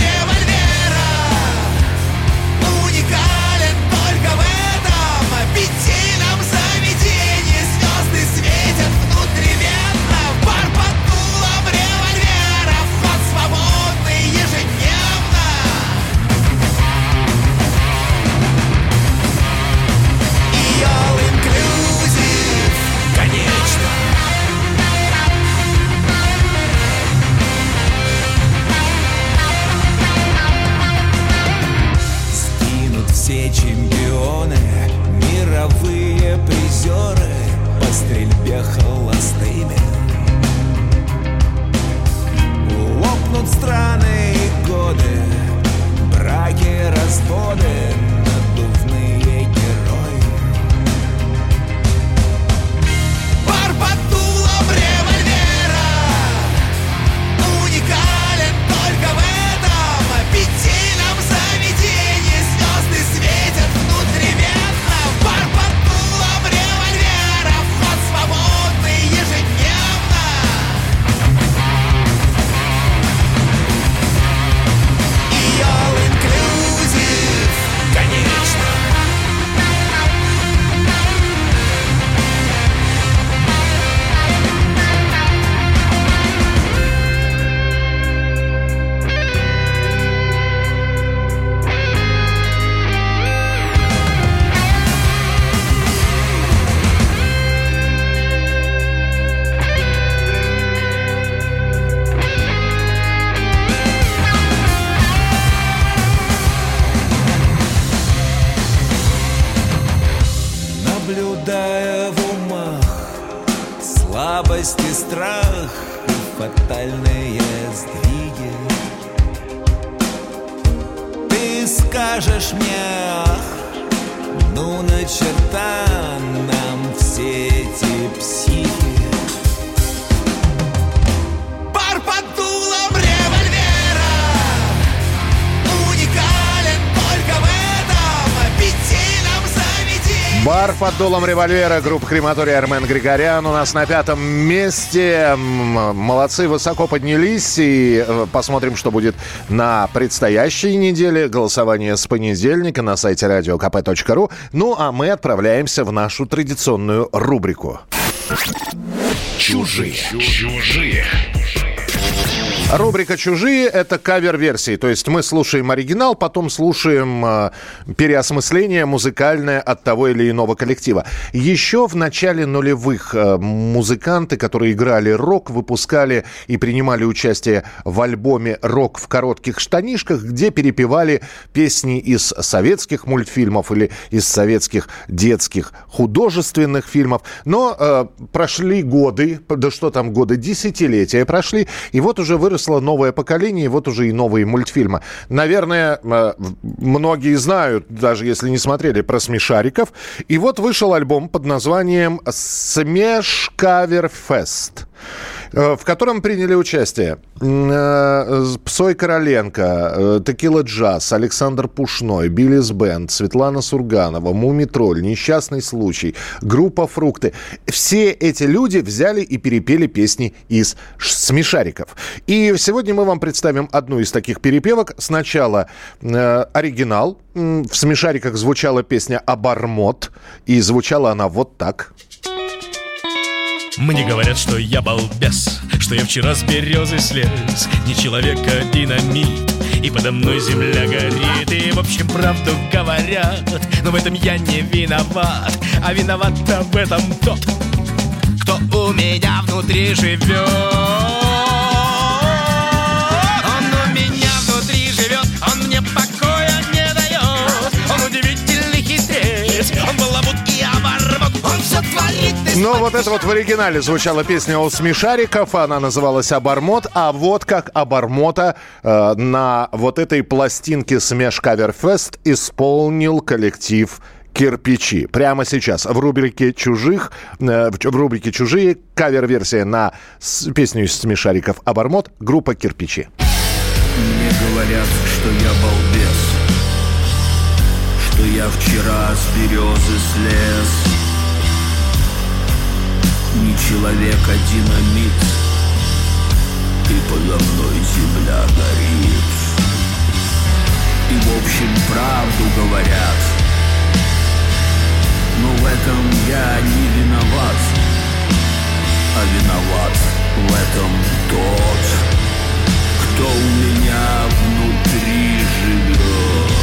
слабость и страх, и фатальные сдвиги. Ты скажешь мне, ах, ну начерта нам все эти психи. Пар под дулом револьвера уникален только в этом аппетитном заведении. Бар под дулом револьвера, группа «Крематорий», Армен Григорян у нас на 5 месте. Молодцы, высоко поднялись. И посмотрим, что будет на предстоящей неделе. Голосование с понедельника на сайте radiokp.ru. Ну, а мы отправляемся в нашу традиционную рубрику «Чужие». Рубрика «Чужие» — это кавер-версии. То есть мы слушаем оригинал, потом слушаем переосмысление музыкальное от того или иного коллектива. Еще в начале нулевых музыканты, которые играли рок, выпускали и принимали участие в альбоме «Рок в коротких штанишках», где перепевали песни из советских мультфильмов или из советских детских художественных фильмов. Но прошли годы, да что там годы, десятилетия прошли, и вот уже вырос новое поколение, и вот уже и новые мультфильмы. Наверное, многие знают, даже если не смотрели, про смешариков. И вот вышел альбом под названием «Смеш-кавер-фест», в котором приняли участие Псой Короленко, Текила Джаз, Александр Пушной, Биллис Бенд, Светлана Сурганова, Муми-тролль, Несчастный случай, группа «Фрукты». Все эти люди взяли и перепели песни из смешариков. И сегодня мы вам представим одну из таких перепевок. Сначала оригинал. В смешариках звучала песня «Обормот», и звучала она вот так. Мне говорят, что я балбес, что я вчера с березы слез, не человек, а динамит, и подо мной земля горит. И в общем правду говорят, но в этом я не виноват, а виноват в этом тот, кто у меня внутри живет. Он у меня внутри живет, он мне покоя не дает. Он удивительный хитрец, он балабут и оборвот, он все творит. Но вот это вот в оригинале звучала песня у смешариков, она называлась «Обормот», а вот как «Обормота» на вот этой пластинке «Смеш-кавер-фест» исполнил коллектив «Кирпичи». Прямо сейчас в рубрике «Чужих», в рубрике «Чужие» кавер-версия на песню из смешариков «Обормот», группа «Кирпичи». Мне говорят, что я балбес, что я вчера с березы слез. Не человек, а динамит, и подо мной земля горит. И в общем правду говорят, но в этом я не виноват, а виноват в этом тот, кто у меня внутри живет.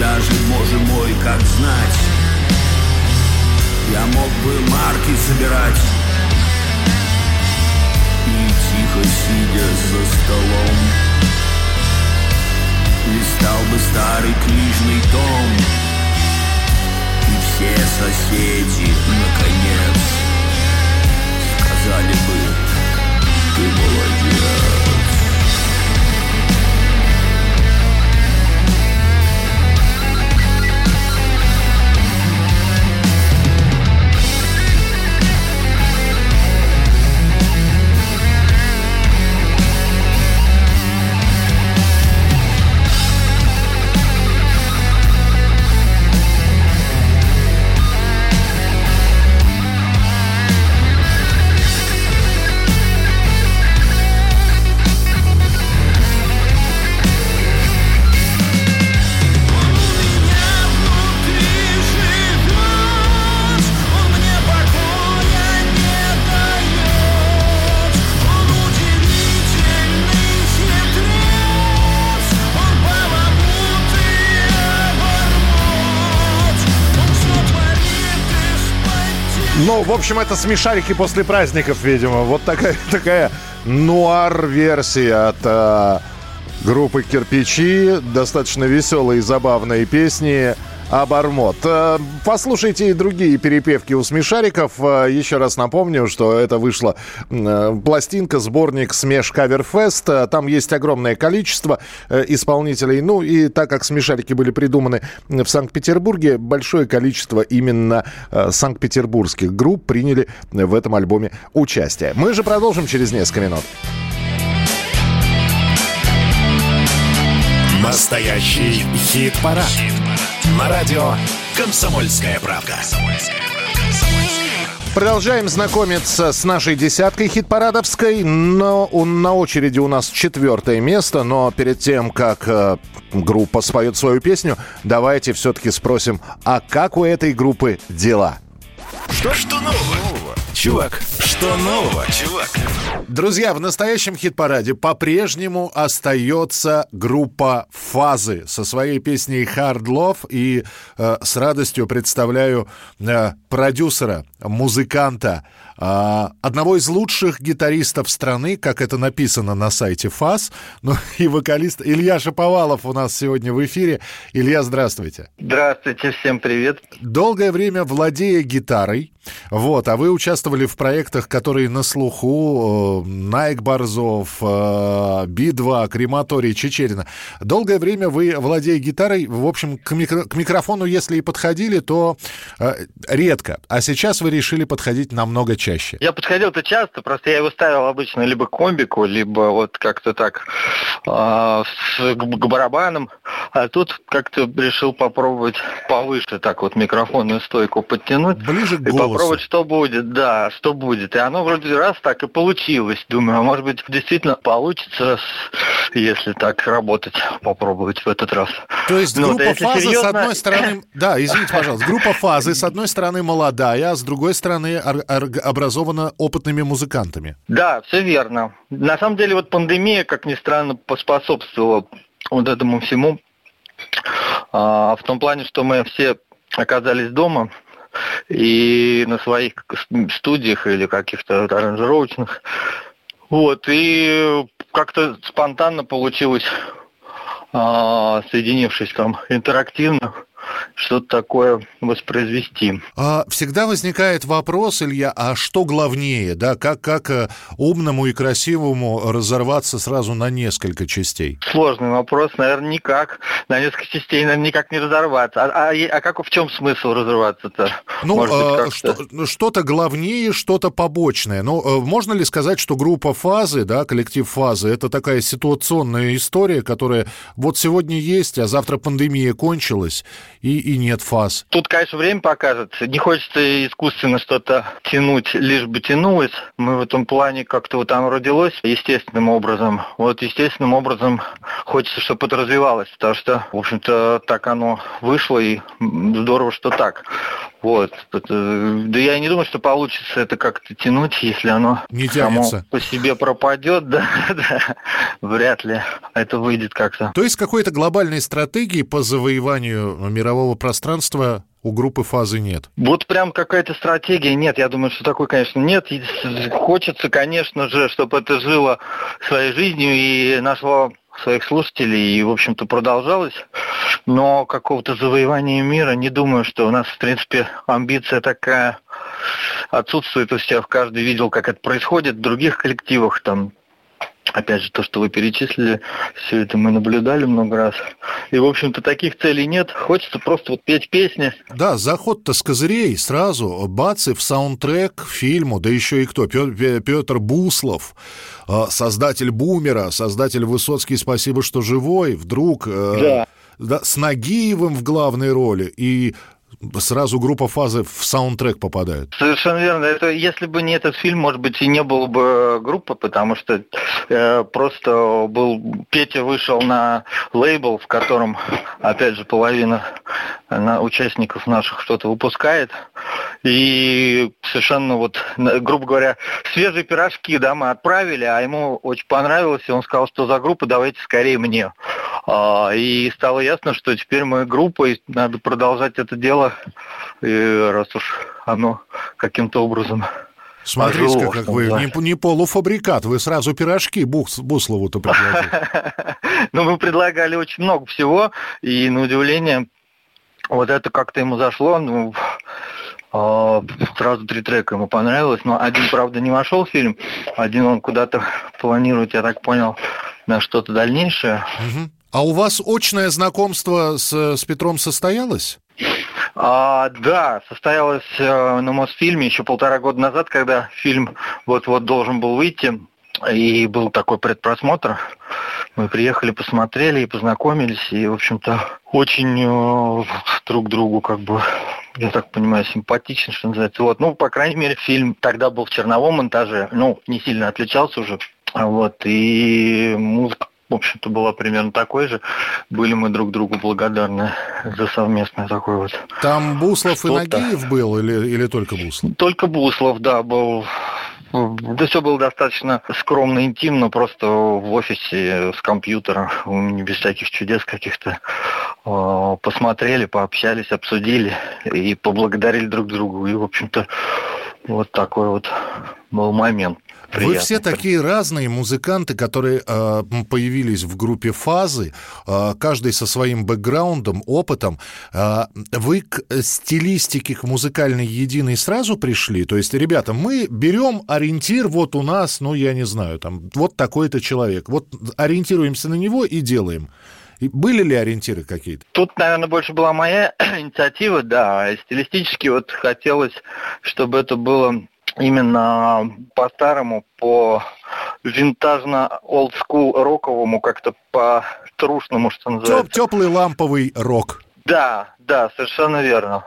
Даже, боже мой, как знать, я мог бы марки собирать и тихо сидя за столом листал бы старый книжный том, и все соседи, наконец, сказали бы: ты молодец. Ну, в общем, это смешарики после праздников, видимо. Вот такая нуар-версия от группы «Кирпичи». Достаточно веселые и забавные песни. Обормот. Послушайте и другие перепевки у смешариков. Еще раз напомню, что это вышла пластинка, сборник «Смеш-кавер-фест». Там есть огромное количество исполнителей. Ну и так как смешарики были придуманы в Санкт-Петербурге, большое количество именно санкт-петербургских групп приняли в этом альбоме участие. Мы же продолжим через несколько минут. Настоящий хит-парад. На радио «Комсомольская правда». Продолжаем знакомиться с нашей десяткой хит-парадовской. Но на очереди у нас 4 место. Но перед тем, как группа споет свою песню, давайте все-таки спросим, а как у этой группы дела? Что нового? Чувак, что нового, чувак? Друзья, в настоящем хит-параде по-прежнему остается группа «Фазы» со своей песней «Hard Love». И с радостью представляю продюсера, музыканта, одного из лучших гитаристов страны, как это написано на сайте «Фаз», ну и вокалист Илья Шаповалов у нас сегодня в эфире. Илья, здравствуйте. Здравствуйте, всем привет. Долгое время владея гитарой, вот, а вы участвовали в проектах, которые на слуху: Найк Борзов, Би-2, Крематорий, Чечерина. Долгое время вы, владея гитарой, в общем, к микрофону, если и подходили, то редко. А сейчас вы решили подходить намного чаще. Я подходил-то часто, просто я его ставил обычно либо к комбику, либо вот как-то так к барабанам. А тут как-то решил попробовать повыше так вот микрофонную стойку подтянуть. Ближе к голосу. И попробовать, что будет, да, что будет. И оно вроде раз так и получилось. Думаю, а может быть, действительно получится, если так работать, попробовать в этот раз. То есть группа «Фазы», серьезно... с одной стороны... Да, извините, пожалуйста. Группа «Фазы» с одной стороны молодая, а с другой стороны образована опытными музыкантами. Да, все верно. На самом деле вот пандемия, как ни странно, поспособствовала вот этому всему. В том плане, что мы все оказались дома и на своих студиях или каких-то аранжировочных. Вот, и как-то спонтанно получилось, соединившись там интерактивно, что-то такое воспроизвести. Всегда возникает вопрос, Илья, а что главнее, да, как умному и красивому разорваться сразу на несколько частей? Сложный вопрос, наверное, никак. На несколько частей, наверное, никак не разорваться. А как, в чем смысл разорваться-то? Ну, что-то главнее, что-то побочное. Ну, можно ли сказать, что группа «Фазы», да, коллектив «Фазы», это такая ситуационная история, которая вот сегодня есть, а завтра пандемия кончилась, и нет фаз. Тут, конечно, время покажет. Не хочется искусственно что-то тянуть, лишь бы тянулось. Мы в этом плане как-то вот оно родилось естественным образом. Вот естественным образом хочется, чтобы это развивалось, потому что, в общем-то, так оно вышло, и здорово, что так. Вот. Да я не думаю, что получится это как-то тянуть, если оно не само по себе пропадет. Да, да. Вряд ли это выйдет как-то. То есть какой-то глобальной стратегии по завоеванию мирового пространства у группы «Фазы» нет? Вот прям какая-то стратегия нет. Я думаю, что такой, конечно, нет. И хочется, конечно же, чтобы это жило своей жизнью и нашло своих слушателей и, в общем-то, продолжалось. Но какого-то завоевания мира не думаю, что у нас, в принципе, амбиция такая отсутствует у всех. Каждый видел, как это происходит в других коллективах. Там, опять же, то, что вы перечислили, все это мы наблюдали много раз. И, в общем-то, таких целей нет. Хочется просто вот петь песни. Да, заход-то с козырей сразу. Бац, и в саундтрек, к фильму, да еще и кто? Петр Буслов, создатель «Бумера», создатель «Высоцкий, спасибо, что живой», вдруг... Да. Да, с Нагиевым в главной роли, и сразу группа «Фазы» в саундтрек попадает. Совершенно верно. Это, если бы не этот фильм, может быть, и не было бы группы, потому что просто был... Петя вышел на лейбл, в котором, опять же, половина участников наших что-то выпускает. И совершенно вот, грубо говоря, свежие пирожки, да, мы отправили, а ему очень понравилось, и он сказал, что за группу давайте скорее мне. И стало ясно, что теперь мы группа, и надо продолжать это дело, и раз уж оно каким-то образом... Смотрите, как вы, не полуфабрикат, вы сразу пирожки Буслову-то предложили. Ну, мы предлагали очень много всего, и, на удивление, вот это как-то ему зашло, ну... Сразу 3 трека ему понравилось, но один, правда, не вошел в фильм, один он куда-то планирует, я так понял, на что-то дальнейшее. Угу. А у вас очное знакомство с Петром состоялось? Да, состоялось на Мосфильме еще 1,5 года назад, когда фильм вот-вот должен был выйти, и был такой предпросмотр. Мы приехали, посмотрели и познакомились, и, в общем-то, очень друг другу, как бы, я так понимаю, симпатичен, что называется. Вот. Ну, по крайней мере, фильм тогда был в черновом монтаже, ну, не сильно отличался уже, вот, и музыка, в общем-то, была примерно такой же. Были мы друг другу благодарны за совместное такое вот. Там Буслов что-то. И Нагиев был, или только Буслов? Только Буслов, да, был... Да все было достаточно скромно, интимно, просто в офисе с компьютером, без всяких чудес каких-то. Посмотрели, пообщались, обсудили и поблагодарили друг друга. И, в общем-то, вот такой вот был момент. Приятный. Вы все такие разные музыканты, которые появились в группе «Фазы», каждый со своим бэкграундом, опытом. Вы к стилистике, к музыкальной единой сразу пришли? То есть, ребята, мы берем ориентир, вот у нас, ну, я не знаю, там, вот такой-то человек. Вот ориентируемся на него и делаем. И были ли ориентиры какие-то? Тут, наверное, больше была моя инициатива, да. Стилистически вот хотелось, чтобы это было... Именно по-старому, по винтажно-олдскул-роковому, как-то по-трушному, что называется. Теплый ламповый рок. Да, да, совершенно верно.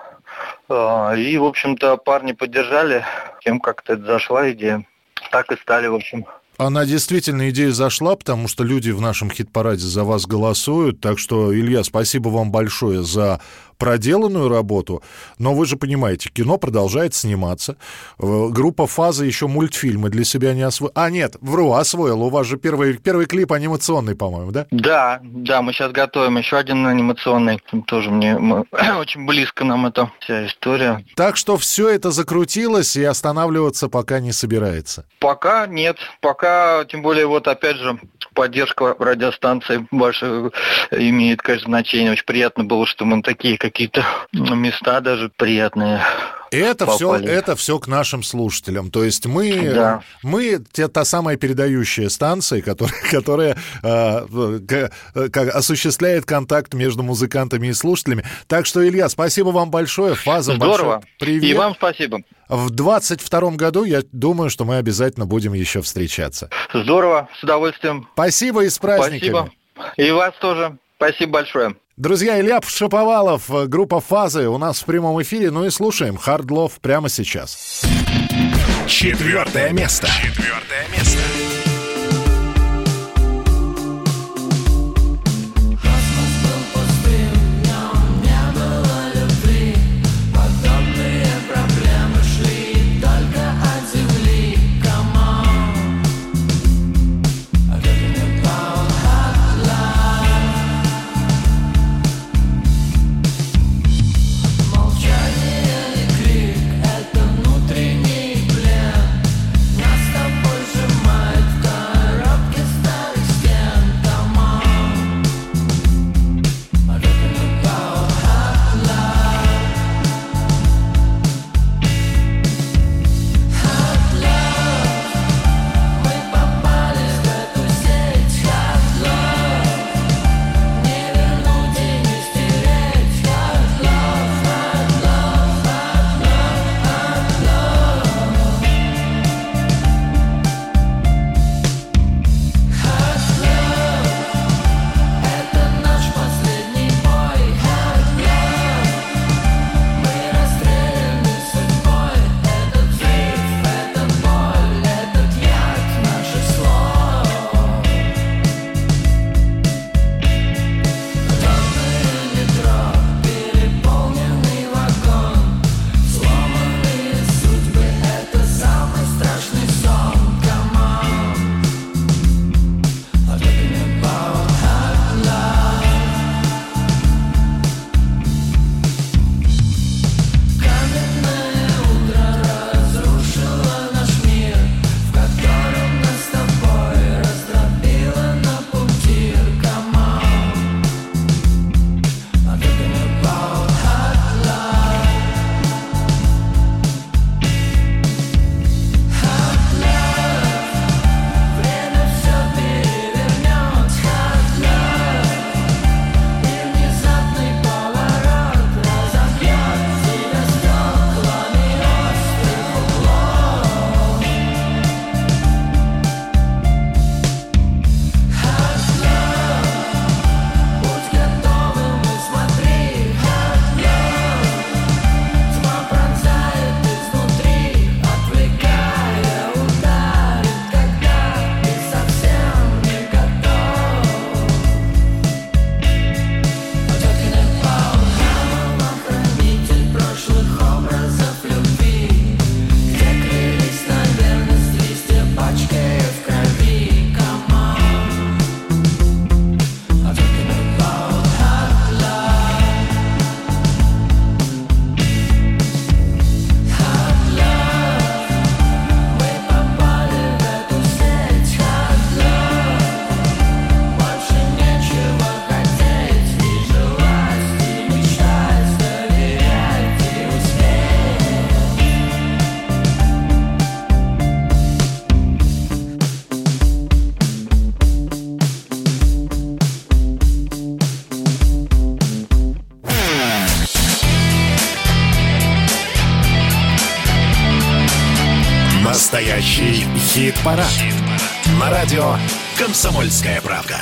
И, в общем-то, парни поддержали, тем как-то это зашла идея. Так и стали, в общем. Она действительно, идея зашла, потому что люди в нашем хит-параде за вас голосуют. Так что, Илья, спасибо вам большое за проделанную работу. Но вы же понимаете, кино продолжает сниматься. Группа «Фазы» еще мультфильмы для себя не освоила. А, нет, вру, освоила. У вас же первый клип анимационный, по-моему, да? Да, да, мы сейчас готовим еще один анимационный. Тоже очень близко нам эта вся история. Так что все это закрутилось и останавливаться пока не собирается? Пока нет, пока, тем более, вот опять же, поддержка радиостанции больше имеет, конечно, значение. Очень приятно было, что мы такие какие-то места даже приятные. Это все к нашим слушателям. То есть мы та самая передающая станция, которая осуществляет контакт между музыкантами и слушателями. Так что, Илья, спасибо вам большое. Фаза, здорово. Привет. И вам спасибо. В 22-м году, я думаю, что мы обязательно будем еще встречаться. Здорово, с удовольствием. Спасибо и с праздниками. Спасибо. И вас тоже. Спасибо большое. Друзья, Илья Шаповалов, группа «Фазы» у нас в прямом эфире. Ну и слушаем «Hard Love» прямо сейчас. 4-е место. 4-е место. Мой Настоящий хит-парад. На радио «Комсомольская правда».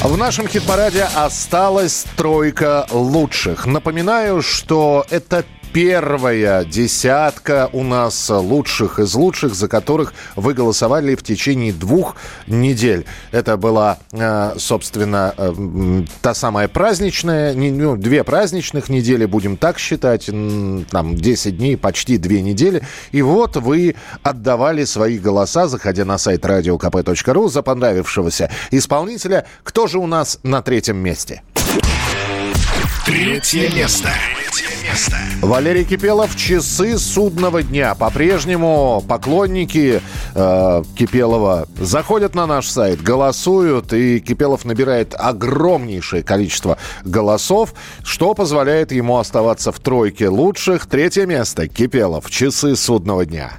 В нашем хит-параде осталась тройка лучших. Напоминаю, что это первая десятка у нас лучших из лучших, за которых вы голосовали в течение 2 недель. Это была, собственно, та самая праздничная, 2 праздничных недели, будем так считать, там 10 дней, почти 2 недели. И вот вы отдавали свои голоса, заходя на сайт radiokp.ru, за понравившегося исполнителя. Кто же у нас на 3-м месте? 3-е место. Валерий Кипелов, «Часы судного дня». По-прежнему поклонники Кипелова заходят на наш сайт, голосуют, и Кипелов набирает огромнейшее количество голосов, что позволяет ему оставаться в тройке лучших. 3-е место. Кипелов, «Часы судного дня».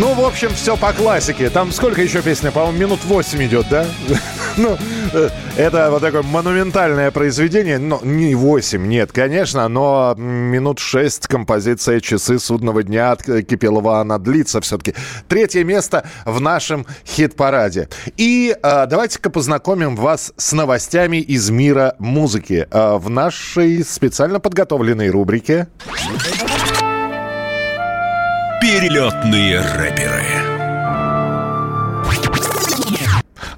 Ну, в общем, все по классике. Там сколько еще песня? По-моему, минут 8 идет, да? Ну, это вот такое монументальное произведение. Но не 8, нет, конечно, но минут 6 композиция «Часы судного дня» от Кипелова, она длится все-таки. Третье место в нашем хит-параде. И давайте-ка познакомим вас с новостями из мира музыки в нашей специально подготовленной рубрике «Перелетные рэперы».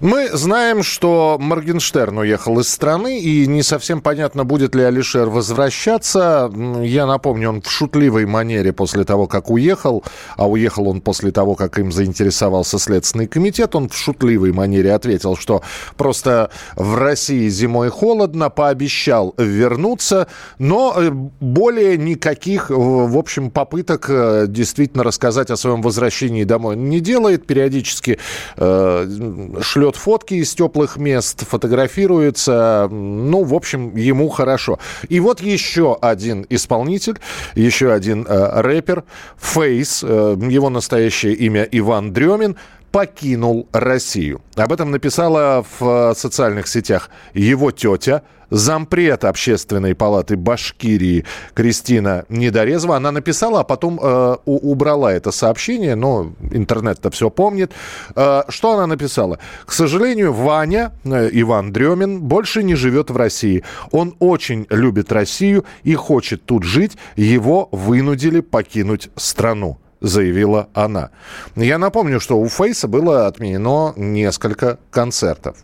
Мы знаем, что Моргенштерн уехал из страны, и не совсем понятно, будет ли Алишер возвращаться. Я напомню, он в шутливой манере после того, как уехал, а уехал он после того, как им заинтересовался Следственный комитет, он в шутливой манере ответил, что просто в России зимой холодно, пообещал вернуться, но более никаких, в общем, попыток действительно рассказать о своем возвращении домой не делает. Периодически шлет фотки из теплых мест, фотографируется. Ну, в общем, ему хорошо. И вот еще один исполнитель, еще один рэпер, Фейс, его настоящее имя Иван Дрёмин, покинул Россию. Об этом написала в социальных сетях его тетя, зампред Общественной палаты Башкирии Кристина Недорезова. Она написала, а потом убрала это сообщение, но интернет-то все помнит. Что она написала? «К сожалению, Ваня, Иван Дрёмин, больше не живет в России. Он очень любит Россию и хочет тут жить. Его вынудили покинуть страну», — заявила она. Я напомню, что у Фейса было отменено несколько концертов.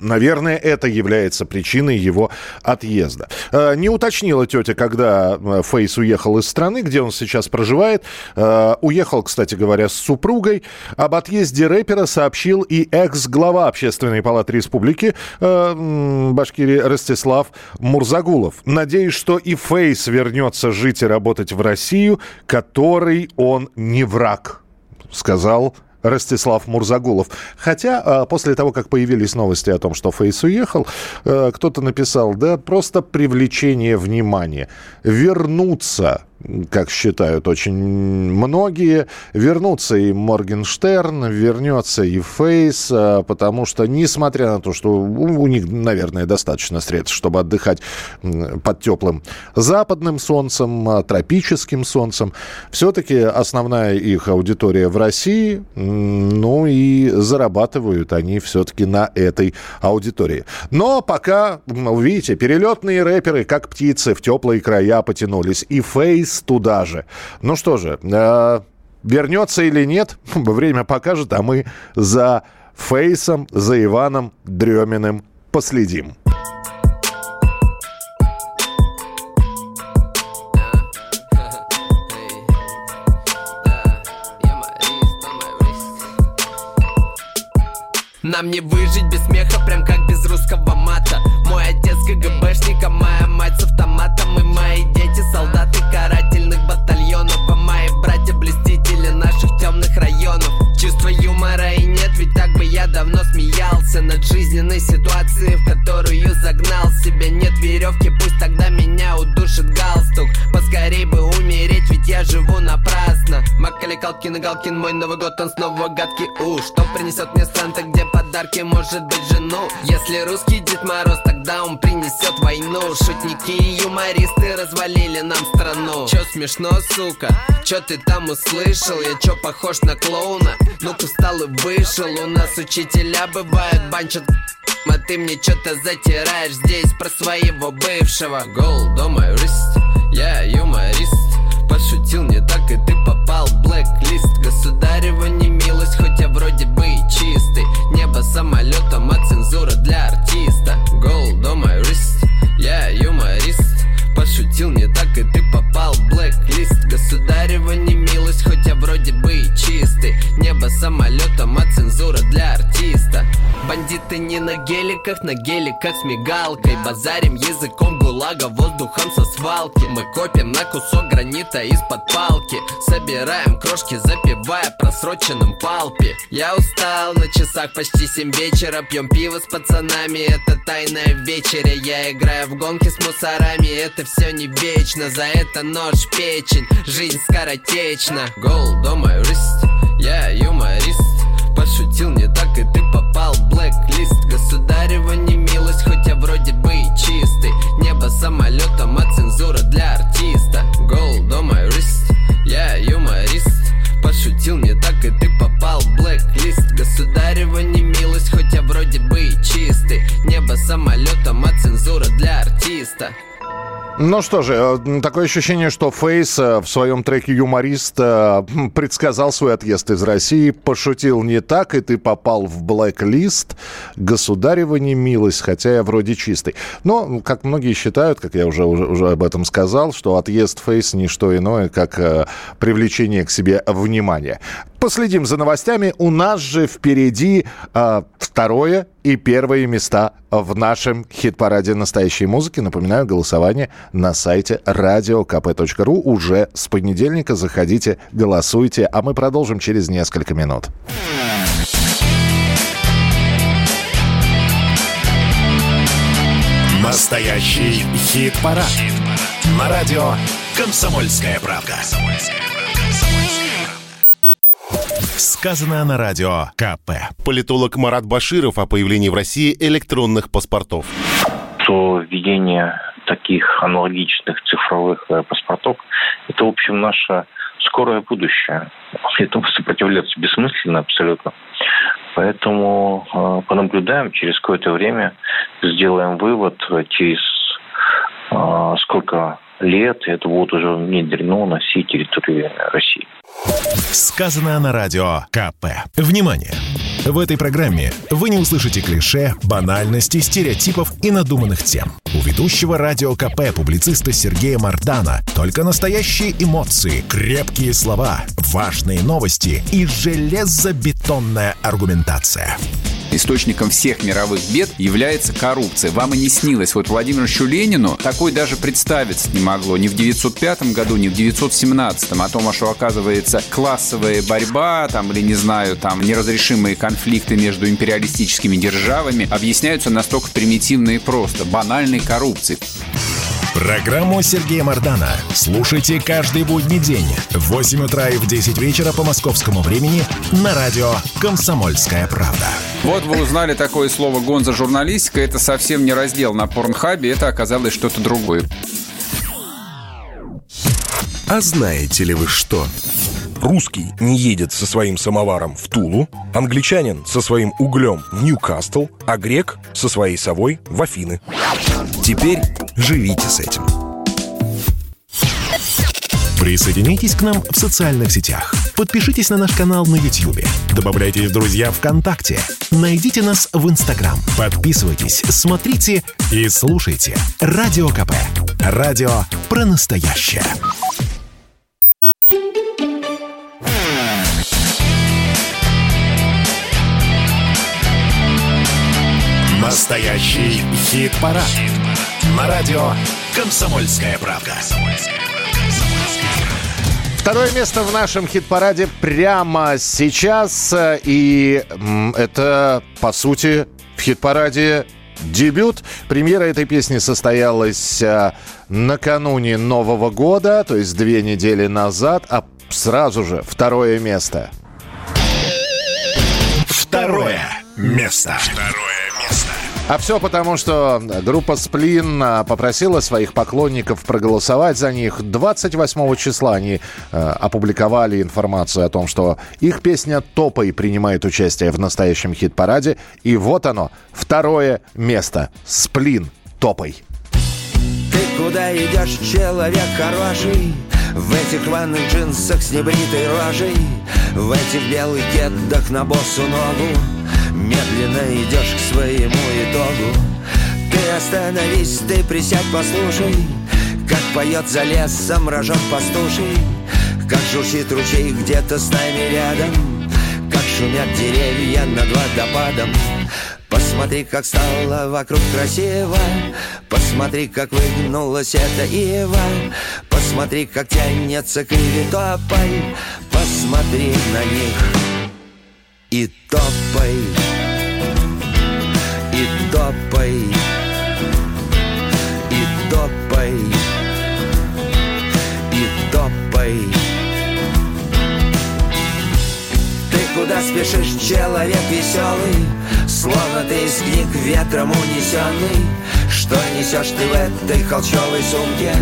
Наверное, это является причиной его отъезда. Не уточнила тетя, когда Фейс уехал из страны, где он сейчас проживает. Уехал, кстати говоря, с супругой. Об отъезде рэпера сообщил и экс-глава Общественной палаты Республики Башкирии Ростислав Мурзагулов. «Надеюсь, что и Фейс вернется жить и работать в Россию, которой он не враг», — сказал Ростислав Мурзагулов. Хотя после того, как появились новости о том, что Фейс уехал, кто-то написал, да, просто привлечение внимания. Вернуться, как считают очень многие, вернутся и Моргенштерн, вернется и Фейс, потому что, несмотря на то, что у них, наверное, достаточно средств, чтобы отдыхать под теплым западным солнцем, тропическим солнцем, все-таки основная их аудитория в России, ну и зарабатывают они все-таки на этой аудитории. Но пока, видите, перелетные рэперы, как птицы, в теплые края потянулись, и Фейс туда же. Ну что же, вернется или нет, время покажет, а мы за Фейсом, за Иваном Дрёминым последим. Нам не выжить без смеха, прям как без русского мата. Мой отец КГБшник, а моя мать с автоматом. И мои дети солдаты карательных батальонов, а мои братья блестители наших темных районов. Чувства юмора и нет, ведь так бы я давно смеялся над жизненной ситуацией, в которую загнал себя. Нет веревки, пусть тогда меня удушит галстук. Поскорей бы умереть, ведь я живу напрасно. Маккали, Калкин и Галкин, мой Новый год, он снова гадкий уж. Что принесет мне Санта, где подарки, может быть, жену? Если русский Дед Мороз, тогда он принесет войну. Шутники и юмористы развалили нам страну. Чё смешно, сука? Чё ты там услышал? Я чё похож на клоуна? Ну-ка встал и вышел. У нас учителя бывают банчат, а ты мне чё-то затираешь здесь про своего бывшего. Gold on my wrist, я юморист. Пошутил не так, и ты попал в блэк-лист. Государева не милость, хоть я вроде бы и чистый. Небо самолетом, а цензура для артиста. Gold on my wrist, я юморист. Пошутил не так, и ты попал в блэк-лист. Государева не милость, хоть я вроде бы и чистый. Небо самолетом, а цензура для артиста. Бандиты ты не на геликах, на геликах с мигалкой. Базарим языком гулага, воздухом со свалки. Мы копим на кусок гранита из-под палки. Собираем крошки, запивая просроченным палпи. Я устал, на часах почти 7 вечера. Пьем пиво с пацанами, это тайная вечеря. Я играю в гонки с мусорами, это все не вечно. За это нож, печень, жизнь скоротечна. Гол, дома, рист, я юморист. Пошутил не так, и ты попал в блэк-лист. Государева не милость, хоть я вроде бы и чистый. Небо самолетом, а цензура для артиста. Gold on my wrist, я юморист. Пошутил не так, и ты попал в блэк-лист. Государева не милость, хоть я вроде бы и чистый. Небо самолетом, а цензура для артиста. Ну что же, такое ощущение, что Фейс в своем треке «Юморист» предсказал свой отъезд из России, пошутил не так, и ты попал в блэк-лист. Государева не милость, хотя я вроде чистый. Но, как многие считают, как я уже об этом сказал, что отъезд Фейс не что иное, как привлечение к себе внимания. Последим за новостями. У нас же впереди второе и первые места в нашем хит-параде настоящей музыки. Напоминаю, голосование на сайте radiokp.ru уже с понедельника. Заходите, голосуйте, а мы продолжим через несколько минут. Настоящий хит-парад. Хит-парад. На радио «Комсомольская правда». «Комсомольская правда». Сказано на радио КП. Политолог Марат Баширов о появлении в России электронных паспортов. То введение таких аналогичных цифровых паспортов – это, в общем, наше скорое будущее. Этому сопротивляться бессмысленно абсолютно. Поэтому понаблюдаем, через какое-то время сделаем вывод, через сколько лет это будет уже внедрено на всей территории России. Сказано на радио КП. Внимание! В этой программе вы не услышите клише, банальностей, стереотипов и надуманных тем. У ведущего радио КП публициста Сергея Мардана только настоящие эмоции, крепкие слова, важные новости и железобетонная аргументация. Источником всех мировых бед является коррупция. Вам и не снилось. Вот Владимиру Ленину такой даже представиться не могло ни в 1905 году, ни в 1917. О том, что, оказывается, классовая борьба там, или, не знаю, там неразрешимые конфликты между империалистическими державами объясняются настолько примитивно и просто. Банальной коррупцией. Программу Сергея Мардана слушайте каждый будний день в 8 утра и в 10 вечера по московскому времени на радио «Комсомольская правда». Вот вы узнали такое слово «гонзо-журналистика». Это совсем не раздел на Порнхабе, это оказалось что-то другое. А знаете ли вы что? Русский не едет со своим самоваром в Тулу, англичанин со своим углем в Ньюкасл, а грек со своей совой в Афины. Теперь живите с этим. Присоединяйтесь к нам в социальных сетях. Подпишитесь на наш канал на YouTube. Добавляйтесь в друзья ВКонтакте. Найдите нас в Инстаграм. Подписывайтесь, смотрите и слушайте. Радио КП. Радио про настоящее. Настоящий хит-парад. Хит-парад. На радио «Комсомольская правда». Второе место в нашем хит-параде прямо сейчас. И это, по сути, в хит-параде дебют. Премьера этой песни состоялась накануне Нового года, то есть 2 недели назад. А сразу же второе место. Второе место. А все потому, что группа «Сплин» попросила своих поклонников проголосовать за них. 28 числа они опубликовали информацию о том, что их песня «Топай» принимает участие в настоящем хит-параде. И вот оно, второе место. «Сплин», «Топай». Ты куда идешь, человек хороший? В этих рваных джинсах с небритой рожей, в этих белых кедах на босу ногу. Медленно идешь к своему итогу. Ты остановись, ты присядь, послушай, как поет за лесом рожок пастуший, как журчит ручей где-то с нами рядом, как шумят деревья над водопадом. Посмотри, как стало вокруг красиво, посмотри, как выгнулась эта ива, посмотри, как тянется клеветопой, посмотри на них и топай, и топай, и топай, и топай. Ты куда спешишь, человек веселый? Словно ты из книг ветром унесенный. Что несешь ты в этой холщовой сумке?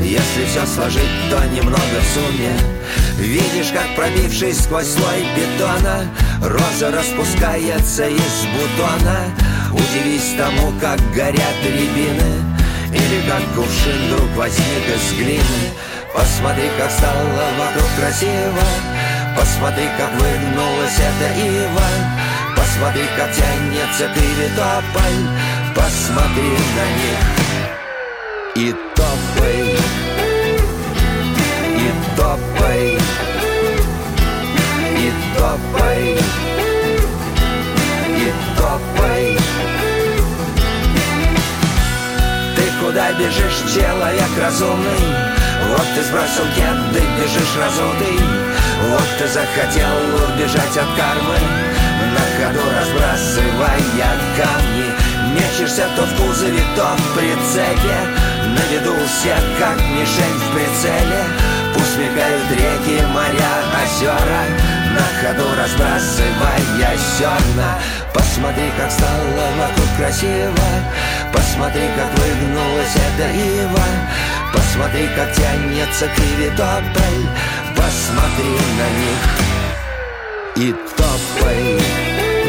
Если все сложить, то немного в сумме. Видишь, как пробившись сквозь слой бетона, роза распускается из бутона. Удивись тому, как горят рябины, или как кувшин вдруг возник из глины. Посмотри, как стало вокруг красиво, посмотри, как выгнулась эта ива, посмотри, как тянется клеветополь, посмотри на них и топай, и топай, и топай, и топай. Ты куда бежишь, человек разумный? Вот ты сбросил кеды, бежишь разутый. Вот ты захотел убежать от кармы, на ходу разбрасывая камни. Мечешься то в кузове, то в прицепе, на виду у всех, как мишень в прицеле. Пусть мигают реки, моря, озера, на ходу разбрасывая зерна. Посмотри, как стало вокруг красиво, посмотри, как выгнулась эта ива, посмотри, как тянется клеветополь, посмотри на них и топай.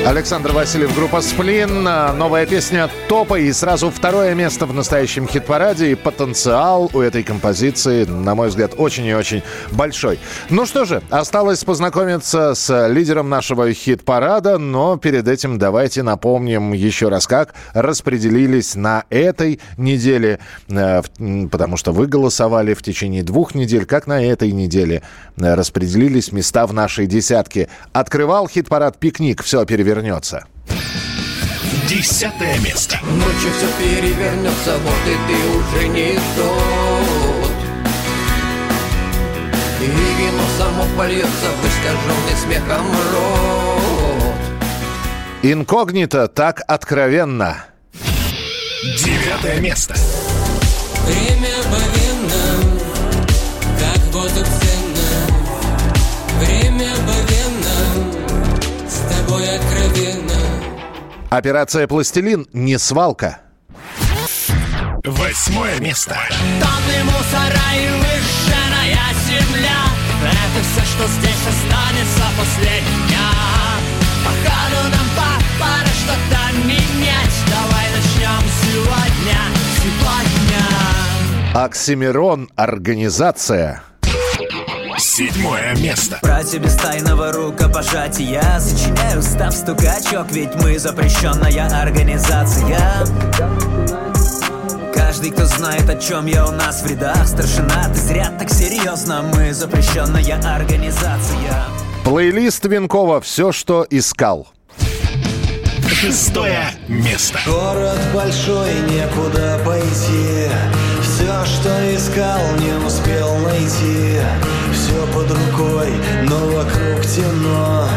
Александр Васильев, группа «Сплин». Новая песня «Топай». И сразу второе место в настоящем хит-параде. И потенциал у этой композиции, на мой взгляд, очень и очень большой. Ну что же, осталось познакомиться с лидером нашего хит-парада. Но перед этим давайте напомним еще раз, как распределились на этой неделе. Потому что вы голосовали в течение 2 недель. Как на этой неделе распределились места в нашей десятке. Открывал хит-парад «Пикник». Все перевернули. Десятое место. Ночью все перевернется, вот и ты уже не тот. И вино само польется в искаженный смехом рот. «Инкогнито» так откровенно. Девятое место. Время повинно, как воду ценно. Время повинно. С тобой откровенно. «Операция Пластилин» не свалка. 8 место. Тонны мусора и выжженная земля. Это все, что здесь останется после меня. Походу нам пора что-то менять. Давай начнем сегодня, сегодня. «Оксимирон. Организация». 7 место. Братья без тайного рукопожатия, сочиняю став стукачок, ведь мы запрещенная организация. Каждый, кто знает, о чем я у нас в рядах, старшина, ты зря так серьезно, мы запрещенная организация. Плейлист Винкова «Все, что искал». 6 место. Город большой, некуда пойти. Все, что искал, не успел найти. Все под рукой, но вокруг темно.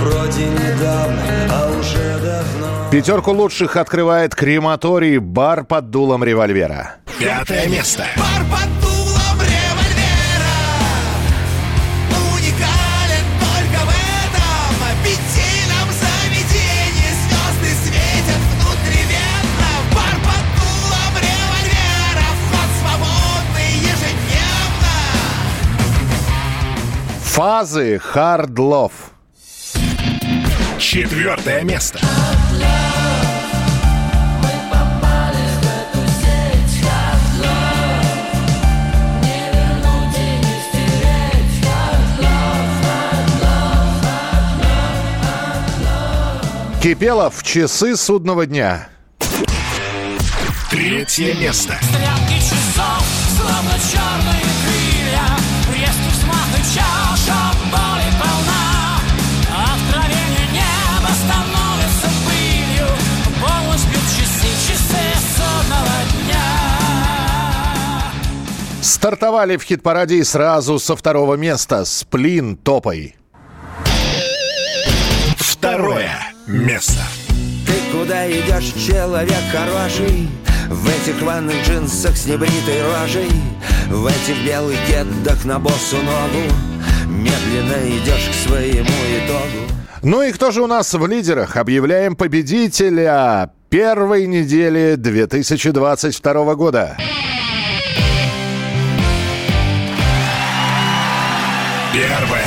Вроде недавно, а уже давно. 5-ку лучших открывает «Крематорий», «Бар под дулом револьвера». 5 место. Бар под дулом револьвера. Уникален только в этом аппетитном заведении. Звезды светят внутривенно. Бар под дулом револьвера. Вход свободный ежедневно. «Фазы. Hard Love». 4 место. Кипелов, «Часы судного дня». 3 место. Стрелки часов, словно черные крылья, резкий взмах и чаша боли полна. Откровение неба становится пылью. Стартовали в хит-параде сразу со второго места. Сплин, топай. Второе место. Ты куда идешь, человек хороший? В этих ванных джинсах с небритой рожей, в этих белых кедах на босу ногу, медленно идешь к своему итогу. Ну и кто же у нас в лидерах? Объявляем победителя первой недели 2022 года. Первое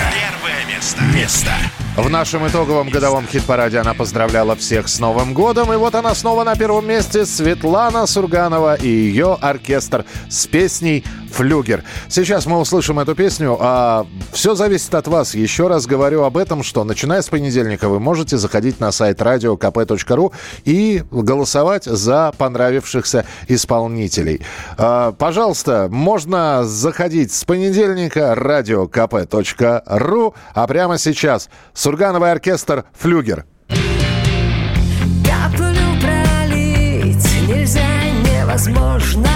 место. В нашем итоговом годовом хит-параде она поздравляла всех с Новым годом. И вот она снова на первом месте. Светлана Сурганова и ее оркестр с песней «Флюгер». Сейчас мы услышим эту песню. А все зависит от вас. Еще раз говорю об этом, что начиная с понедельника вы можете заходить на сайт radiokp.ru и голосовать за понравившихся исполнителей. Пожалуйста, можно заходить с понедельника radiokp.ru. А прямо сейчас Сургановый оркестр «Флюгер». Каплю пролить нельзя, невозможно.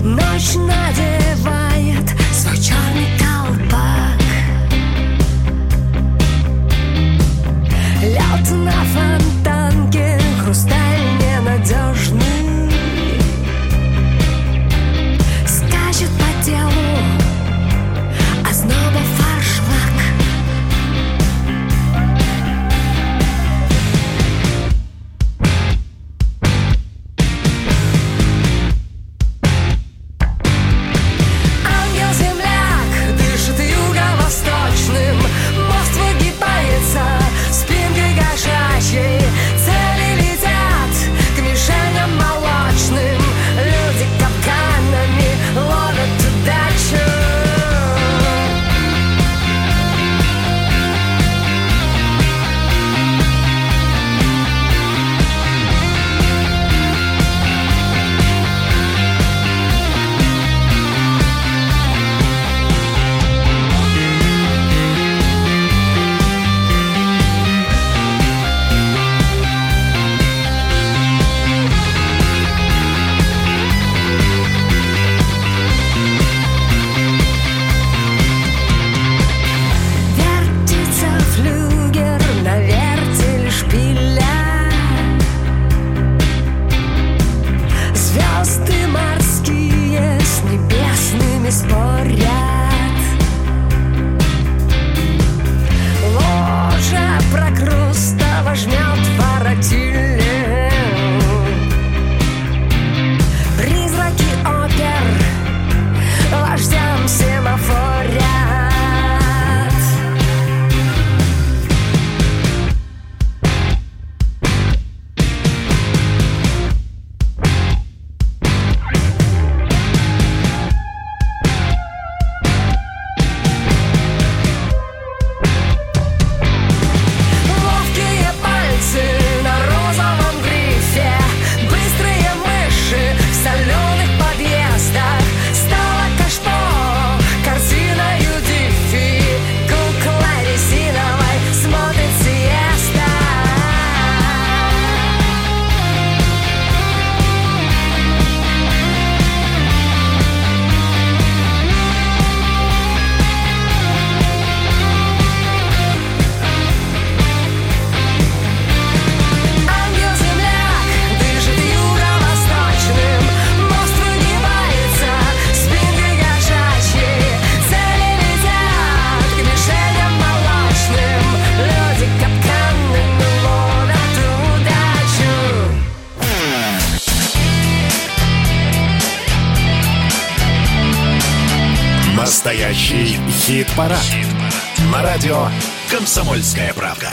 Ночь надевает свой черный колпак. Лед на фонтанке, хрусталь ненадежный, скачет по телу. Снова фаршлаг. Ангел-земляк дышит юго-восточным, мост выгибается спинкой кошачьей. Цели летят к мишеням молочным, люди капканами ловят удачу. Настоящий хит-парад. Хит-парад на радио «Комсомольская правда».